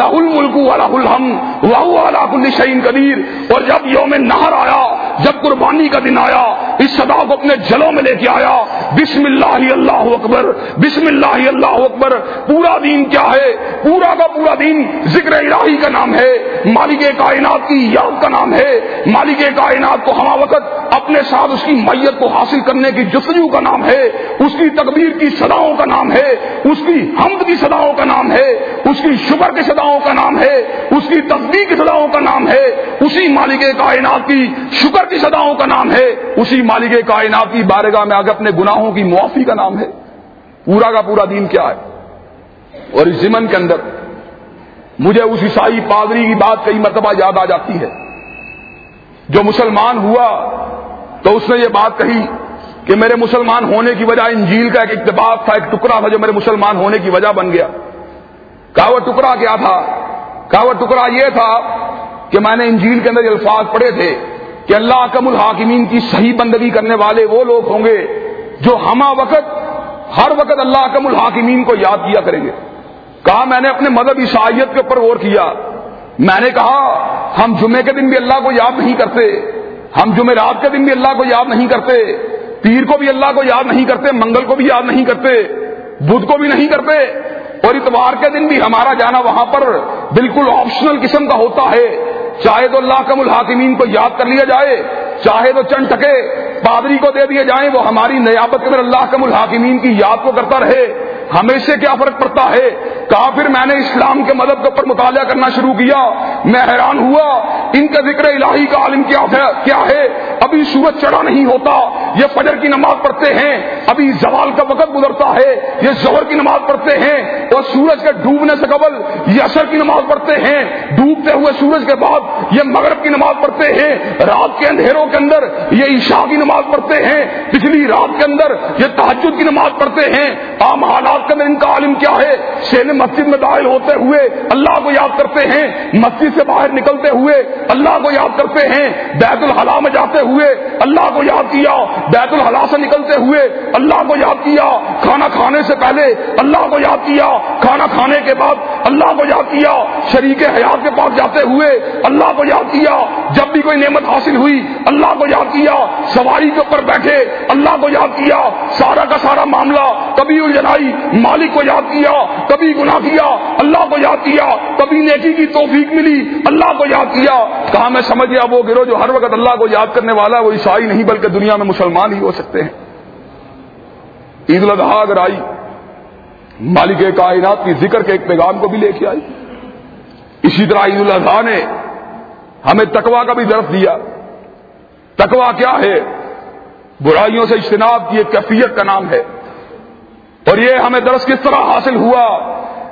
لہ الملک و لہ الحمد وہو علی کل شیء قدیر۔ اور جب یوم نحر آیا جب قربانی کا دن آیا اس صدا کو اپنے جلوں میں لے کے آیا، بسم اللہ اللہ اکبر، بسم اللہ اللہ اکبر۔ پورا دین کیا ہے؟ پورا کا پورا دین ذکر الہی کا نام ہے، مالک کائنات کی یاد کا نام ہے، مالک کائنات کو ہما وقت اپنے ساتھ اس کی میت کو حاصل کرنے کی جستجو کا نام ہے، اس کی تکبیر کی صداؤں کا نام ہے، اس کی حمد کی صداؤں کا نام ہے، اس کی شکر کی صداؤں کا نام ہے، اس کی تسبیح کی صداؤں کا نام ہے، اسی مالک کائنات کی شکر کی صداؤں کا نام ہے، اسی مالک کائنات کی بارگاہ میں آگے اپنے گناہوں کی معافی کا نام ہے۔ پورا کا پورا دین کیا ہے؟ اور اس ضمن کے اندر مجھے اس عیسائی پادری کی بات کئی مرتبہ یاد آ جاتی ہے جو مسلمان ہوا تو اس نے یہ بات کہی کہ میرے مسلمان ہونے کی وجہ انجیل کا ایک اقتباس تھا، ایک ٹکڑا تھا جو میرے مسلمان ہونے کی وجہ بن گیا۔ کہا وہ ٹکڑا کیا تھا؟ کہا وہ ٹکڑا یہ تھا کہ میں نے انجیل کے اندر یہ الفاظ پڑھے تھے کہ اللہ احکم الحاکمین کی صحیح بندگی کرنے والے وہ لوگ ہوں گے جو ہما وقت ہر وقت اللہ احکم الحاکمین کو یاد کیا کریں گے۔ کہا میں نے اپنے مذہب عیسائیت کے اوپر غور کیا، میں نے کہا ہم جمعے کے دن بھی اللہ کو یاد نہیں کرتے، ہم جمعرات کے دن بھی اللہ کو یاد نہیں کرتے، پیر کو بھی اللہ کو یاد نہیں کرتے، منگل کو بھی یاد نہیں کرتے، بدھ کو بھی نہیں کرتے، اور اتوار کے دن بھی ہمارا جانا وہاں پر بالکل آپشنل قسم کا ہوتا ہے، چاہے تو اللہ احکم الحاکمین کو یاد کر لیا جائے، چاہے تو چند ٹکے پادری کو دے دیے جائیں، وہ ہماری نیابت کے اندر اللہ احکم الحاکمین کی یاد کو کرتا رہے، ہمیں سے کیا فرق پڑتا ہے۔ کہا پھر میں نے اسلام کے مذہب کے اوپر مطالعہ کرنا شروع کیا، میں حیران ہوا ان کا ذکر الہی کا عالم کیا ہے، ابھی سورج چڑھا نہیں ہوتا یہ فجر کی نماز پڑھتے ہیں، ابھی زوال کا وقت گزرتا ہے یہ ظہر کی نماز پڑھتے ہیں، اور سورج کے ڈوبنے سے قبل یہ عصر کی نماز پڑھتے ہیں، ڈوبتے ہوئے سورج کے بعد یہ مغرب کی نماز پڑھتے ہیں، رات کے اندھیروں کے اندر یہ عشاء کی نماز پڑھتے ہیں، پچھلی رات کے اندر یہ تہجد کی نماز پڑھتے ہیں۔ عام حالات میں ان کا عالم کیا ہے؟ شین مسجد میں داخل ہوتے ہوئے اللہ کو یاد کرتے ہیں، مسجد سے باہر نکلتے ہوئے اللہ کو یاد کرتے ہیں، بیت الخلا میں جاتے ہوئے اللہ کو یاد کیا، بیت الخلا سے نکلتے ہوئے اللہ کو یاد کیا، کھانا کھانے سے پہلے اللہ کو یاد کیا، کھانا کھانے کے بعد اللہ کو یاد کیا، شریک حیات کے پاس جاتے ہوئے اللہ کو یاد کیا، جب بھی کوئی نعمت حاصل ہوئی اللہ کو یاد کیا، سواری کے اوپر بیٹھے اللہ کو یاد کیا، سارا کا سارا معاملہ کبھی الجھنائی مالک کو یاد کیا، کبھی گناہ کیا اللہ کو یاد کیا، کبھی نیکی کی توفیق ملی اللہ کو یاد کیا۔ کہاں میں سمجھ گیا وہ گروہ جو ہر وقت اللہ کو یاد کرنے والا وہ عیسائی نہیں بلکہ دنیا میں مسلمان ہی ہو سکتے ہیں۔ عید الاضحیٰ اگر آئی مالک کائنات کی ذکر کے ایک پیغام کو بھی لے کے آئی، اسی طرح عید الاضحیٰ نے ہمیں تقویٰ کا بھی درس دیا۔ تقویٰ کیا ہے؟ برائیوں سے اجتناب کی ایک کیفیت کا نام ہے، اور یہ ہمیں درس کس طرح حاصل ہوا؟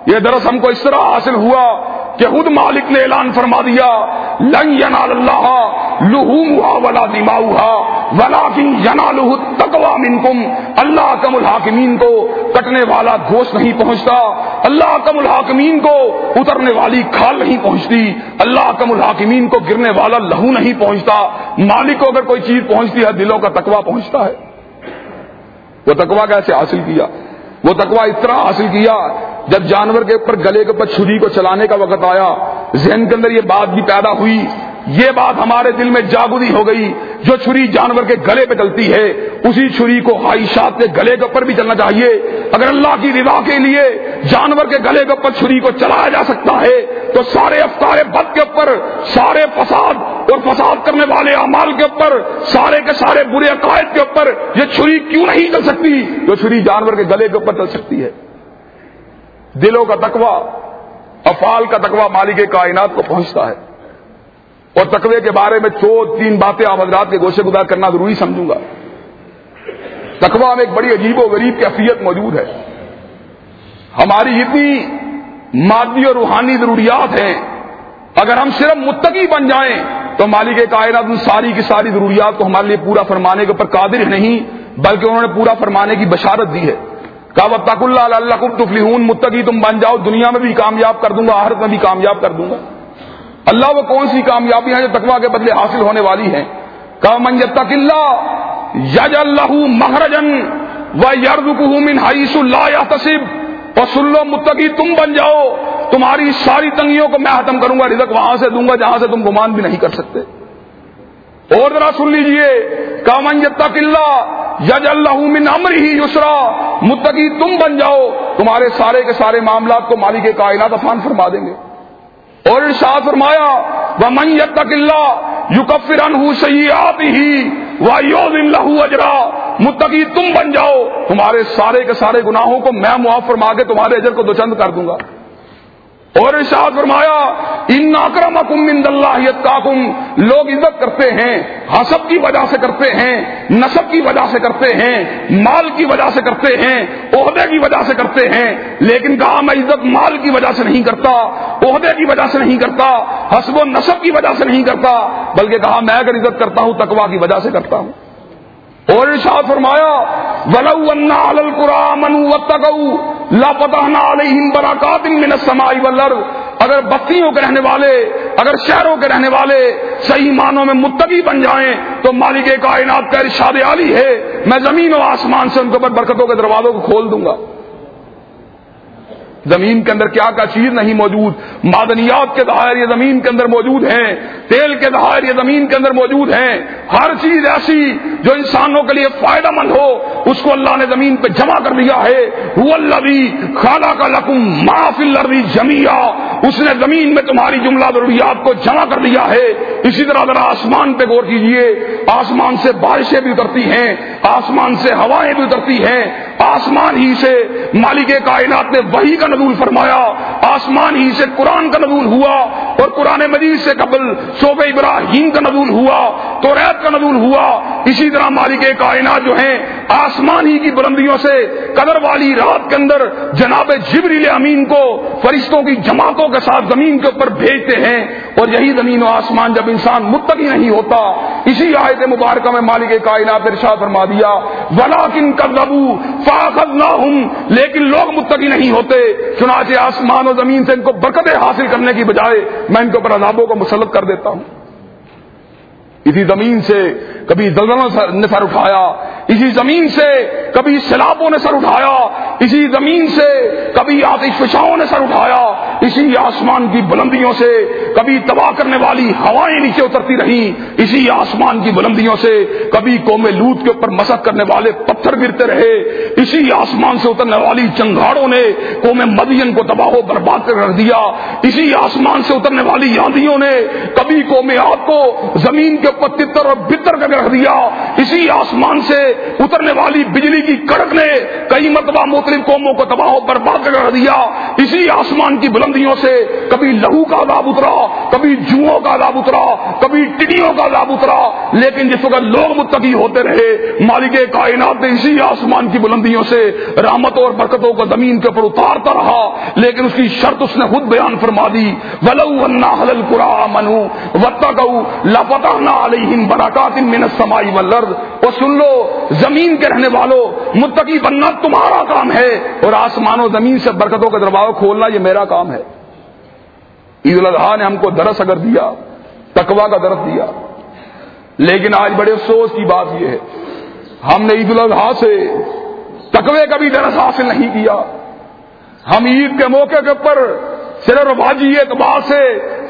یہ درس ہم کو اس طرح حاصل ہوا کہ خود مالک نے اعلان فرما دیا لن ینال اللہ لحومھا ولا دماؤھا ولکن ینالہ التقوی منکم، اللہ احکم الحاکمین کو کٹنے والا گوشت نہیں پہنچتا، اللہ احکم الحاکمین کو اترنے والی کھال نہیں پہنچتی، اللہ احکم الحاکمین کو گرنے والا لہو نہیں پہنچتا۔ مالک کو اگر کوئی چیز پہنچتی ہے دلوں کا تقوی پہنچتا ہے۔ وہ تقوی کیسے حاصل کیا؟ وہ تقوی اس طرح حاصل کیا جب جانور کے اوپر گلے کے اوپر چھری کو چلانے کا وقت آیا، ذہن کے اندر یہ بات بھی پیدا ہوئی، یہ بات ہمارے دل میں جاگودی ہو گئی، جو چھری جانور کے گلے پہ چلتی ہے اسی چھری کو خواہشات کے گلے کے اوپر بھی چلنا چاہیے۔ اگر اللہ کی رضا کے لیے جانور کے گلے کے اوپر چھری کو چلایا جا سکتا ہے تو سارے افکار بد کے اوپر، سارے فساد اور فساد کرنے والے اعمال کے اوپر، سارے کے سارے برے عقائد کے اوپر یہ چھری کیوں نہیں چل سکتی جو چھری جانور کے گلے کے اوپر چل سکتی ہے؟ دلوں کا تقوی، افعال کا تقوی مالک کائنات کو پہنچتا ہے۔ اور تقوی کے بارے میں دو تین باتیں آپ حضرات کے گوشے گزار کرنا ضروری سمجھوں گا۔ تقوی میں ایک بڑی عجیب و غریب کیفیت موجود ہے، ہماری اتنی مادی اور روحانی ضروریات ہیں، اگر ہم صرف متقی بن جائیں تو مالک کائنات ان ساری کی ساری ضروریات کو ہمارے لیے پورا فرمانے کے اوپر قادر نہیں بلکہ انہوں نے پورا فرمانے کی بشارت دی ہے۔ واتقوا اللہ لعلکم تفلحون، متقی تم بن جاؤ دنیا میں بھی کامیاب کر دوں گا، آخرت میں بھی کامیاب کر دوں گا۔ اللہ وہ کون سی کامیابیاں جو تقویٰ کے بدلے حاصل ہونے والی ہیں؟ کہا من یتق اللہ یجعل لہ مخرجا ویرزقہ من حیث لا یحتسب، پسلو متقی تم بن جاؤ تمہاری ساری تنگیوں کو میں ختم کروں گا، رزق وہاں سے دوں گا جہاں سے تم گمان بھی نہیں کر سکتے۔ اور ذرا سن لیجئے، کامن یتق اللہ یجعل لہ من امرہ یسرا، متقی تم بن جاؤ تمہارے سارے کے سارے معاملات کو مالک کائنات آسان فرما دیں گے۔ اور ارشاد فرمایا ومن یتق اللہ یکفر عنہ سیئاتہ ویعظم لہ اجرا، متقی تم بن جاؤ تمہارے سارے کے سارے گناہوں کو میں معاف فرما کے تمہارے اجر کو دو چند کر دوں گا۔ اور ارشاد فرمایا ان اکرمکم عند اللہ یتقاکم، لوگ عزت کرتے ہیں حسب کی وجہ سے کرتے ہیں، نسب کی وجہ سے کرتے ہیں، مال کی وجہ سے کرتے ہیں، عہدے کی وجہ سے کرتے ہیں، لیکن کہا میں عزت مال کی وجہ سے نہیں کرتا، عہدے کی وجہ سے نہیں کرتا، حسب و نسب کی وجہ سے نہیں کرتا، بلکہ کہا میں اگر عزت کرتا ہوں تقویٰ کی وجہ سے کرتا ہوں۔ اور ارشاد فرمایا وَلَوْ أَنَّ أَهْلَ الْقُرَىٰ آمَنُوا وَاتَّقَوْا لَفَتَحْنَا عَلَيْهِمْ بَرَكَاتٍ مِّنَ السَّمَاءِ وَالْأَرْضِ، اگر بستیوں کے رہنے والے، اگر شہروں کے رہنے والے صحیح معنوں میں متقی بن جائیں تو مالک کائنات کا ارشاد عالی ہے میں زمین و آسمان سے ان کے اوپر برکتوں کے دروازوں کو کھول دوں گا۔ زمین کے اندر کیا چیز نہیں موجود، معدنیات کے ذخائر یہ زمین کے اندر موجود ہیں، تیل کے ذخائر یہ زمین کے اندر موجود ہیں، ہر چیز ایسی جو انسانوں کے لیے فائدہ مند ہو اس کو اللہ نے زمین پہ جمع کر دیا ہے۔ هو الذی خلق لکم ما فی الارض جميعا، اس نے زمین میں تمہاری جملہ ضروریات کو جمع کر دیا ہے۔ اسی طرح ذرا آسمان پہ غور کیجئے، آسمان سے بارشیں بھی اترتی ہیں، آسمان سے ہوائیں بھی اترتی ہیں، آسمان ہی سے مالک کائنات نے وحی کا نزول فرمایا، آسمان ہی سے قرآن کا نزول ہوا، اور قرآن مجید سے قبل صحبہ ابراہیم کا نزول ہوا، توریت کا نزول ہوا۔ اسی طرح مالک کائنات جو ہیں آسمان ہی کی بلندیوں سے قدر والی رات کے اندر جناب جبریل امین کو فرشتوں کی جماعتوں کے ساتھ زمین کے اوپر بھیجتے ہیں، اور یہی زمین و آسمان جب انسان متقی نہیں ہوتا۔ اسی آیت مبارکہ میں مالک کائنات ارشاد فرما دیا وَلَٰكِن كَذَّبُوا فَأَخَذْنَاهُمْ، لیکن لوگ متقی نہیں ہوتے، چنانچہ آسمان و زمین سے ان کو برکتیں حاصل کرنے کی بجائے میں ان کے اوپر عذابوں کو مسلط کر دیتا ہوں۔ اسی زمین سے کبھی زلزلوں نے سر اٹھایا، اسی زمین سے کبھی سیلابوں نے سر اٹھایا، اسی زمین سے کبھی آتش فشاؤں نے سر اٹھایا، اسی آسمان کی بلندیوں سے کبھی تباہ کرنے والی ہوائیں نیچے اترتی رہیں، اسی آسمان کی بلندیوں سے کبھی قوم لوط کے اوپر مسخ کرنے والے پتھر گرتے رہے، اسی آسمان سے اترنے والی چنگھاڑوں نے قوم مدین کو تباہ و برباد کر دیا، اسی آسمان سے اترنے والی آندھیوں نے کبھی قوم عاد کو زمین کے اوپر تتر اور بتر کر رکھ دیا، اسی آسمان سے اترنے والی بجلی کی کڑک نے کئی مرتبہ مختلف قوموں کو تباہ و برباد کر دیا، اسی آسمان کی بلندیوں سے کبھی لہو کا عذاب اترا، کبھی جوؤں کا عذاب اترا، کبھی ٹڈیوں کا عذاب اترا، لیکن جس وقت لوگ متقی ہوتے رہے مالک کائنات نے اسی آسمان کی بلندیوں سے رحمتوں اور برکتوں کو زمین کے اوپر اتارتا رہا، لیکن اس کی شرط اس نے خود بیان فرما دی وَلَوْ أَنَّ أَهْلَ الْقُرَىٰ آمَنُوا وَاتَّقَوْا لَفَتَحْنَا عَلَيْهِمْ بَرَكَاتٍ مِّنَ السَّمَاءِ وَالْأَرْضِ۔ اور سن لو زمین کے رہنے والوں، متقی بننا تمہارا کام ہے، اور آسمان و زمین سے برکتوں کا دروازہ کھولنا یہ میرا کام ہے۔ عید الاضحیٰ نے ہم کو درس اگر دیا، تقویٰ کا درس دیا، لیکن آج بڑے افسوس کی بات یہ ہے ہم نے عید الاضحیٰ سے تقوی کا بھی درس حاصل نہیں کیا۔ ہم عید کے موقع کے اوپر صرف رواجی اعتبار سے،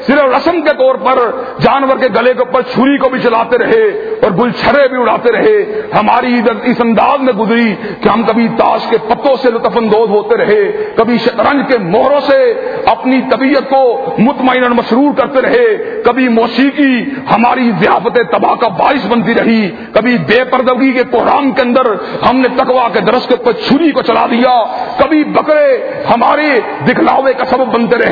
صرف رسم کے طور پر جانور کے گلے کے اوپر چھری کو بھی چلاتے رہے اور گل چھڑے بھی اڑاتے رہے۔ ہماری عید اس انداز میں گزری کہ ہم کبھی تاش کے پتوں سے لطف اندوز ہوتے رہے، کبھی شطرنج کے مہروں سے اپنی طبیعت کو مطمئن اور مسرور کرتے رہے، کبھی موسیقی ہماری ضیافت تباہ کا باعث بنتی رہی، کبھی بے پردگی کے کوہرام کے اندر ہم نے تقویٰ کے درس کے اوپر چھری کو چلا دیا، کبھی بکرے ہمارے دکھلاوے کا سبب بنتے رہے،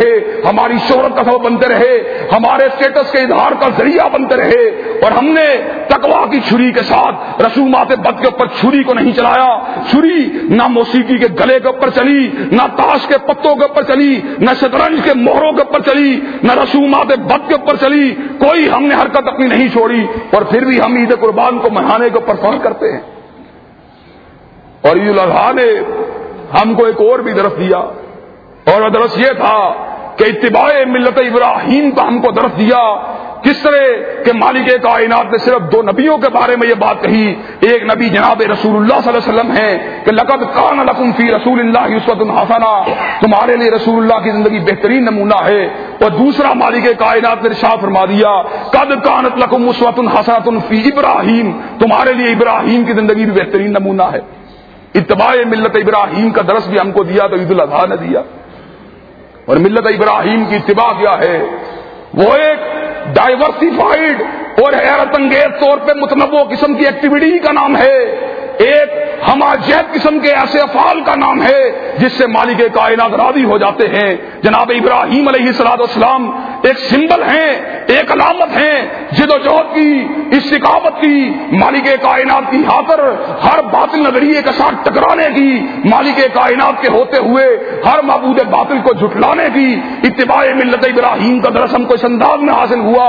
ہماری شہرت کا سبب بنتے رہے، ہمارے اسٹیٹس کے اظہار کا ذریعہ بنتے رہے، اور ہم نے تقویٰ کی چھری کے ساتھ رسومات بد کے اوپر چھری کو نہیں چلایا۔ چھری نہ موسیقی کے گلے کے اوپر چلی، نہ تاش کے پتوں کے اوپر چلی، نہ شطرنج کے مہروں کے اوپر چلی، نہ رسومات بد کے اوپر چلی، کوئی ہم نے حرکت اپنی نہیں چھوڑی، اور پھر بھی ہم عید قربان کو منانے کے اوپر فخر کرتے ہیں۔ اور عید الاضحیٰ نے ہم کو ایک اور بھی درس دیا، اور درس یہ تھا کہ اتباع ملت ابراہیم کا ہم کو درس دیا کس طرح کہ مالک کائنات نے صرف دو نبیوں کے بارے میں یہ بات کہی، ایک نبی جناب رسول اللہ صلی اللہ علیہ وسلم ہیں کہ لقد کان لکم فی رسول اللہ اسوۃ حسنہ، تمہارے لیے رسول اللہ کی زندگی بہترین نمونہ ہے، اور دوسرا مالک کائنات نے ارشاد فرما دیا قد کانت لکم اسوۃ حسنہ فی ابراہیم، تمہارے لیے ابراہیم کی زندگی بھی بہترین نمونہ ہے۔ اتباع ملت ابراہیم کا درس بھی ہم کو دیا تو عید الاضحیٰ نے دیا، اور ملت ابراہیم کی اتباع کیا ہے؟ وہ ایک ڈائیورسیفائیڈ اور حیرت انگیز طور پہ متنوع قسم کی ایکٹیویٹی کا نام ہے، ایک ہمہ جہت قسم کے ایسے افعال کا نام ہے جس سے مالک کائنات راضی ہو جاتے ہیں۔ جناب ابراہیم علیہ السلام ایک سمبل ہیں، ایک علامت ہیں جد و جہد کی، استقامت کی، مالک کائنات کی خاطر ہر باطل نظریے کے ساتھ ٹکرانے کی، مالک کائنات کے ہوتے ہوئے ہر معبود باطل کو جھٹلانے کی۔ اتباع ملت ابراہیم کا درس ہم کو اس انداز میں حاصل ہوا۔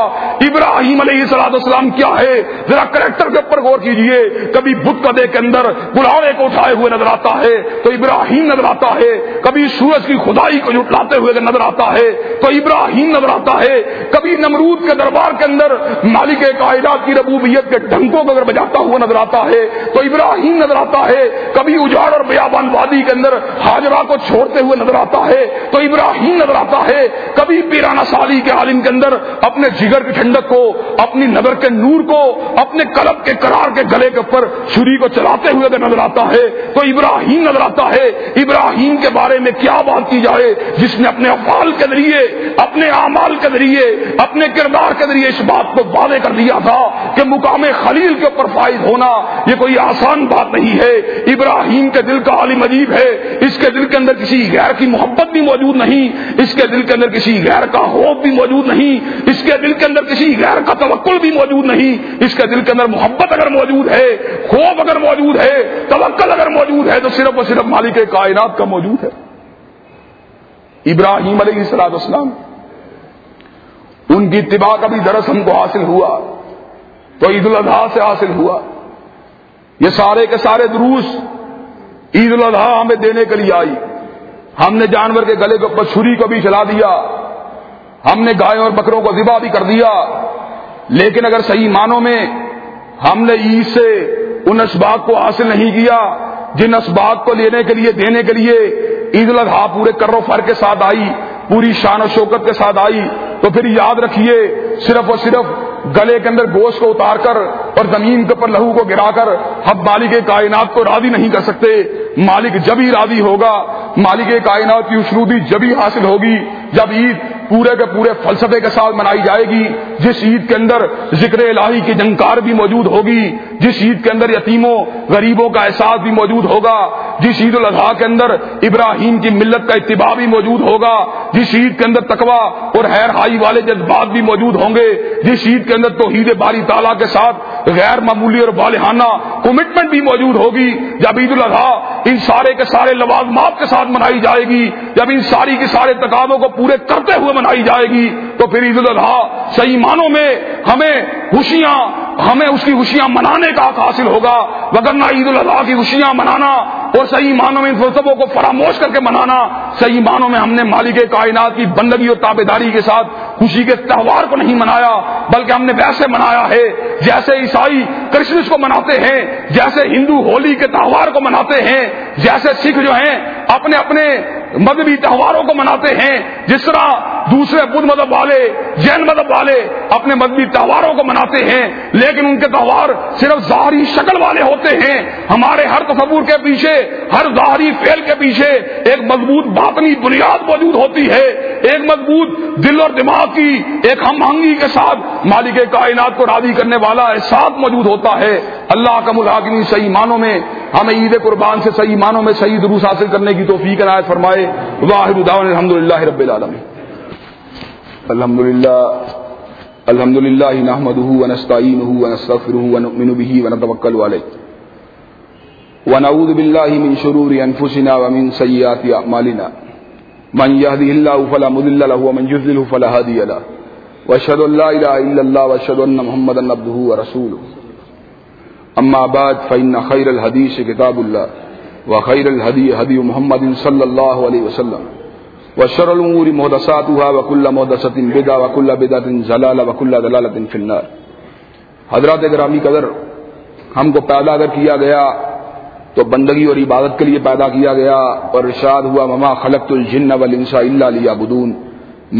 ابراہیم علیہ السلام کیا ہے، ذرا کریکٹر کے اوپر غور کیجئے۔ کبھی بت کا دیکھ کے اندر بلاڑے کو اٹھائے ہوئے نظر آتا ہے تو ابراہیم نظر آتا ہے، کبھی سورج کی خدائی کو جھٹلاتے ہوئے نظر آتا ہے تو ابراہیم نظر آتا ہے، کبھی نمرود کے دربار کے اندر مالک کائنات کی ربوبیت کے ڈھنگوں کو اگر بجاتا ہوا نظر آتا ہے تو ابراہیم نظر آتا ہے، کبھی اجاڑ اور بیابان وادی کے اندر ہاجرہ کو چھوڑتے ہوئے نظر آتا ہے تو ابراہیم نظر آتا ہے، کبھی پیرانہ سالی کے عالم کے اندر اپنے جگر کی ٹھنڈک کو، اپنی نظر کے نور کو، اپنے قلب کے قرار کے گلے کے اوپر چھری کو چلاتے ہوئے اگر نظر آتا ہے تو ابراہیم نظر آتا ہے۔ ابراہیم کے بارے میں کیا بات کی جائے جس نے اپنے افعال کے ذریعے، اپنے اعمال کے ذریعے، اپنے کردار کے ذریعے اس بات کو واضح کر دیا تھا کہ مقام خلیل کے اوپر فائز ہونا یہ کوئی آسان بات نہیں ہے۔ ابراہیم کے دل کا عالم عجیب ہے، اس کے دل کے اندر کسی غیر کی محبت بھی موجود نہیں، اس کے دل کے اندر کسی غیر کا خوف بھی موجود نہیں، اس کے دل کے اندر کسی غیر کا توکل بھی موجود نہیں۔ اس کے دل کے اندر محبت اگر موجود ہے، خوف اگر موجود ہے، توکل اگر موجود ہے تو صرف اور صرف مالک کائنات کا موجود ہے۔ ابراہیم علیہ السلام ان کی اتباع کا بھی درس ہم کو حاصل ہوا تو عید الاضحیٰ سے حاصل ہوا۔ یہ سارے کے سارے دروس عید الاضحیٰ ہمیں دینے کے لیے آئی۔ ہم نے جانور کے گلے کے اوپر چھری کو بھی چلا دیا، ہم نے گائے اور بکروں کو ذبح بھی کر دیا، لیکن اگر صحیح معنوں میں ہم نے عید سے ان اسباق کو حاصل نہیں کیا جن اسباق کو لینے کے لیے، دینے کے لیے عید الاضحیٰ پورے کر و فر کے ساتھ آئی، پوری شان و شوکت کے ساتھ آئی، تو پھر یاد رکھیے صرف اور صرف گلے کے اندر گوشت کو اتار کر اور زمین کے اوپر لہو کو گرا کر ہم مالک کائنات کو راضی نہیں کر سکتے۔ مالک جب ہی راضی ہوگا، مالک کائنات کی خوشنودی جب ہی حاصل ہوگی جب عید پورے کے پورے فلسفے کے ساتھ منائی جائے گی، جس عید کے اندر ذکر الہی کی جھنکار بھی موجود ہوگی، جس عید کے اندر یتیموں غریبوں کا احساس بھی موجود ہوگا، جس عید الاضحیٰ کے اندر ابراہیم کی ملت کا اتباع بھی موجود ہوگا، جس عید کے اندر تقویٰ اور خیر خواہی والے جذبات بھی موجود ہوں گے، جس عید کے اندر توحید باری تعالیٰ کے ساتھ غیر معمولی اور بالحانہ کمٹمنٹ بھی موجود ہوگی، جب عید الاضحیٰ ان سارے کے سارے لوازمات کے ساتھ منائی جائے گی، جب ان ساری کے سارے تقاضوں کو پورے کرتے ہوئے منائی جائے گی تو پھر عید الاضحیٰ صحیح معنوں میں ہمیں اس کی خوشیاں منانے کا حق حاصل ہوگا، وگرنہ عید الاضحیٰ کی خوشیاں منانا اور صحیح معنوں میں ان فلسفوں کو فراموش کر کے منانا، صحیح معنوں میں ہم نے مالک کائنات کی بندگی اور تابعداری کے ساتھ خوشی کے تہوار کو نہیں منایا، بلکہ ہم نے ویسے منایا ہے جیسے عیسائی کرسمس کو مناتے ہیں، جیسے ہندو ہولی کے تہوار کو مناتے ہیں، جیسے سکھ جو ہیں اپنے اپنے مذہبی تہواروں کو مناتے ہیں، جس طرح دوسرے بدھ مذہب والے، جین مذہب والے اپنے مذہبی تہواروں کو مناتے ہیں، لیکن ان کے تہوار صرف ظاہری شکل والے ہوتے ہیں۔ ہمارے ہر تصور کے پیچھے، ہر ظاہری فعل کے پیچھے ایک مضبوط باطنی بنیاد موجود ہوتی ہے، ایک مضبوط دل اور دماغ کی ایک ہم آہنگی کے ساتھ مالک کائنات کو راضی کرنے والا احساس موجود ہوتا ہے۔ اللہ کا ملاقمین صحیح معنوں میں ہمیں عید قربان سے صحیح معنوں میں صحیح دروس حاصل کرنے کی توفیق عنایت فرمائے۔ واحد دعوانا الحمدللہ رب العالمین۔ الحمدللہ نحمده ونستعینه ونستغفره ونؤمن به ونتوکل علیہ ونعوذ باللہ من شرور انفسنا ومن سیئات اعمالنا من یهده اللہ فلا مضل له ومن یضلل فلا هادی له واشهد ان لا اله الا اللہ واشهد ان محمدا عبده ورسوله۔ اما بعد فإن خیر الحدیث کتاب اللہ وخیر الهدی هدی محمد صلی اللہ علیہ وسلم وشر الامور محدثاتها وكل محدثة بدعة وكل بدعة ضلالة وكل ضلالة في النار. حضرات گرامی قدر، ہم کو پیدا اگر کیا گیا تو بندگی اور عبادت کے لیے پیدا کیا گیا، اور ارشاد ہوا مما خلقت الجن والانس الا لیعبدون،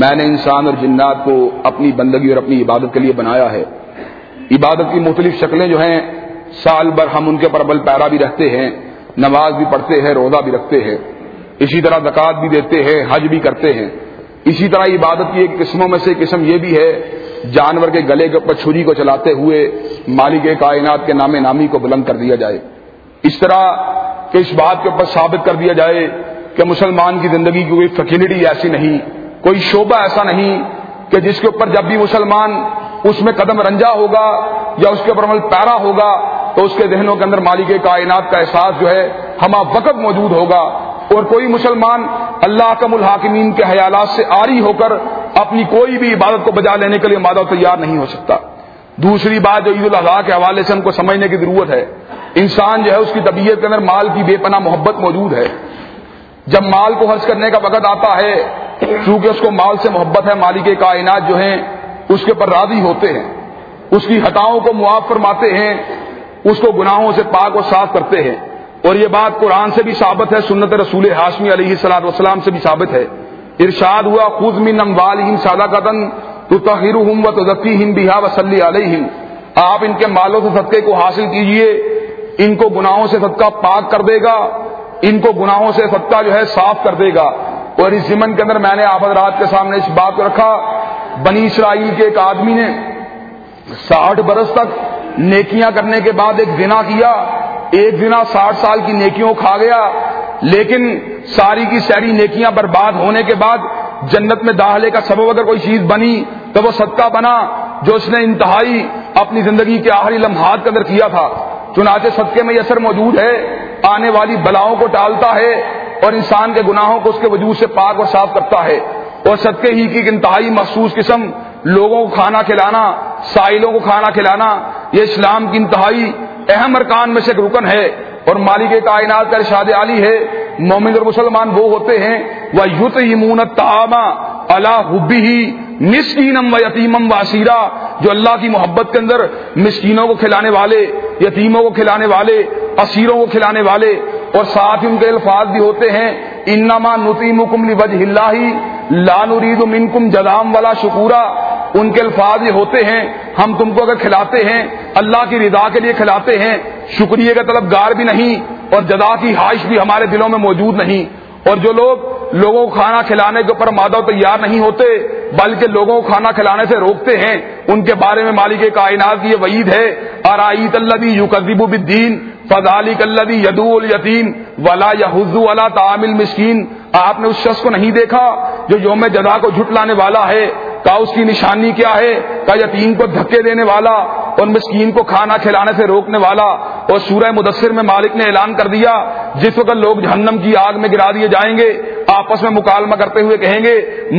میں نے انسان اور جنات کو اپنی بندگی اور اپنی عبادت کے لیے بنایا ہے. عبادت کی مختلف شکلیں جو ہیں سال بھر ہم ان کے پر عمل پیرا بھی رہتے ہیں، نماز بھی پڑھتے ہیں، روزہ بھی رکھتے ہیں، اسی طرح زکوٰۃ بھی دیتے ہیں، حج بھی کرتے ہیں. اسی طرح عبادت کی ایک قسموں میں سے قسم یہ بھی ہے جانور کے گلے کے اوپر چھری کو چلاتے ہوئے مالک کائنات کے نام نامی کو بلند کر دیا جائے، اس طرح کہ اس بات کے اوپر ثابت کر دیا جائے کہ مسلمان کی زندگی کی کوئی فیکلٹی ایسی نہیں، کوئی شعبہ ایسا نہیں کہ جس کے اوپر جب بھی مسلمان اس میں قدم رنجا ہوگا یا اس کے اوپر عمل پیرا ہوگا تو اس کے ذہنوں کے اندر مالک کائنات کا احساس جو ہے ہمہ وقت موجود ہوگا، اور کوئی مسلمان اللہ کا ملحاکمین کے خیالات سے آری ہو کر اپنی کوئی بھی عبادت کو بجا لینے کے لیے مادہ تیار نہیں ہو سکتا. دوسری بات جو عید الاضحیٰ کے حوالے سے ہم کو سمجھنے کی ضرورت ہے، انسان جو ہے اس کی طبیعت کے اندر مال کی بے پناہ محبت موجود ہے. جب مال کو خرچ کرنے کا وقت آتا ہے، چونکہ اس کو مال سے محبت ہے، مالک کائنات جو ہیں اس کے پر راضی ہوتے ہیں، اس کی خطاؤں کو معاف فرماتے ہیں، اس کو گناہوں سے پاک و صاف کرتے ہیں. اور یہ بات قرآن سے بھی ثابت ہے، سنت رسول ہاشمی علیہ السلام سے بھی ثابت ہے. ارشاد ہوا خذ من اموالہم صدقۃ تطہرہم وتزکیہم بہا وصلی علیہم، آپ ان کے مالوں سے صدقے کو حاصل کیجئے، ان کو گناہوں سے صدقہ پاک کر دے گا، ان کو گناہوں سے صدقہ جو ہے صاف کر دے گا. اور اس ضمن کے اندر میں نے آپ حضرات کے سامنے اس بات کو رکھا، بنی اسرائیل کے ایک آدمی نے 60 برس تک نیکیاں کرنے کے بعد ایک زنا کیا، ایک زنا 60 سال کی نیکیوں کھا گیا، لیکن ساری کی ساری نیکیاں برباد ہونے کے بعد جنت میں داخلے کا سبب اگر کوئی چیز بنی تو وہ صدقہ بنا جو اس نے انتہائی اپنی زندگی کے آخری لمحات کے اندر کیا تھا. چنانچہ صدقے میں یہ اثر موجود ہے، آنے والی بلاؤں کو ٹالتا ہے اور انسان کے گناہوں کو اس کے وجود سے پاک اور صاف کرتا ہے. اور صدقے ہی کی انتہائی مخصوص قسم لوگوں کو کھانا کھلانا، سائلوں کو کھانا کھلانا، یہ اسلام کی انتہائی اہم ارکان میں سے ایک رکن ہے. اور مالک کائنات کا ارشاد عالی ہے، مومن اور مسلمان وہ ہوتے ہیں وَيُطْعِمُونَ الطَّعَامَ عَلَىٰ حُبِّهِ مِسْكِينًا وَيَتِيمًا وَأَسِيرًا، جو اللہ کی محبت کے اندر مسکینوں کو کھلانے والے، یتیموں کو کھلانے والے، اسیروں کو کھلانے والے. اور ساتھ ان کے الفاظ بھی ہوتے ہیں اِنَّمَا نُطْعِمُكُمْ لِوَجْهِ اللَّهِ لَا نُرِيدُ مِنْكُمْ جَزَاءً وَلَا شُكُورًا، ان کے الفاظ یہ ہوتے ہیں ہم تم کو اگر کھلاتے ہیں اللہ کی رضا کے لیے کھلاتے ہیں، شکریہ کا طلبگار بھی نہیں اور جزا کی خواہش بھی ہمارے دلوں میں موجود نہیں. اور جو لوگ لوگوں کو کھانا کھلانے کے اوپر مادہ تیار نہیں ہوتے بلکہ لوگوں کو کھانا کھلانے سے روکتے ہیں، ان کے بارے میں مالک کائنات کی یہ وعید ہے ارایت الذی یکذب بالدین فذلک الذی یدعو الیتیم ولا یحض علی طعام المسکین، آپ نے اس شخص کو نہیں دیکھا جو یوم جزا کو جھٹلانے والا ہے، کا اس کی نشانی کیا ہے، کا یتیم کو دھکے دینے والا اور مسکین کو کھانا کھلانے سے روکنے والا. اور سورہ مدثر میں مالک نے اعلان کر دیا جس وقت لوگ جہنم کی آگ میں گرا دیے جائیں گے، آپس میں مکالمہ کرتے ہوئے کہیں گے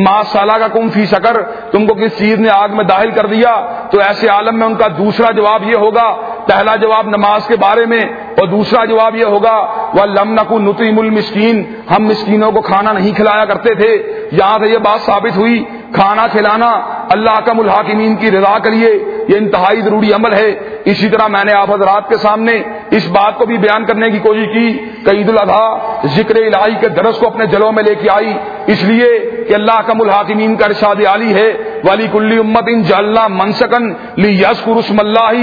ما سلککم فی سقر، تم کو کس چیز نے آگ میں داخل کر دیا، تو ایسے عالم میں ان کا دوسرا جواب یہ ہوگا، پہلا جواب نماز کے بارے میں اور دوسرا جواب یہ ہوگا وَلَمْ نَكُ نُطْعِمُ الْمِسْكِينَ، ہم مسکینوں کو کھانا نہیں کھلایا کرتے تھے. یہاں سے یہ بات ثابت ہوئی کھانا کھلانا اللہ کا ملحاکمین کی رضا کے لیے یہ انتہائی ضروری عمل ہے. اسی طرح میں نے آپ حضرات کے سامنے اس بات کو بھی بیان کرنے کی کوشش کی کہ عید الاضحیٰ ذکر الہی کے درس کو اپنے جلوں میں لے کے آئی، اس لیے کہ اللہ کا ملحاکمین کا ارشاد عالی ہے وَلِكُلِّ أُمَّةٍ جَعَلْنَا مَنْسَكًا لِيَذْكُرُوا اسْمَ اللَّهِ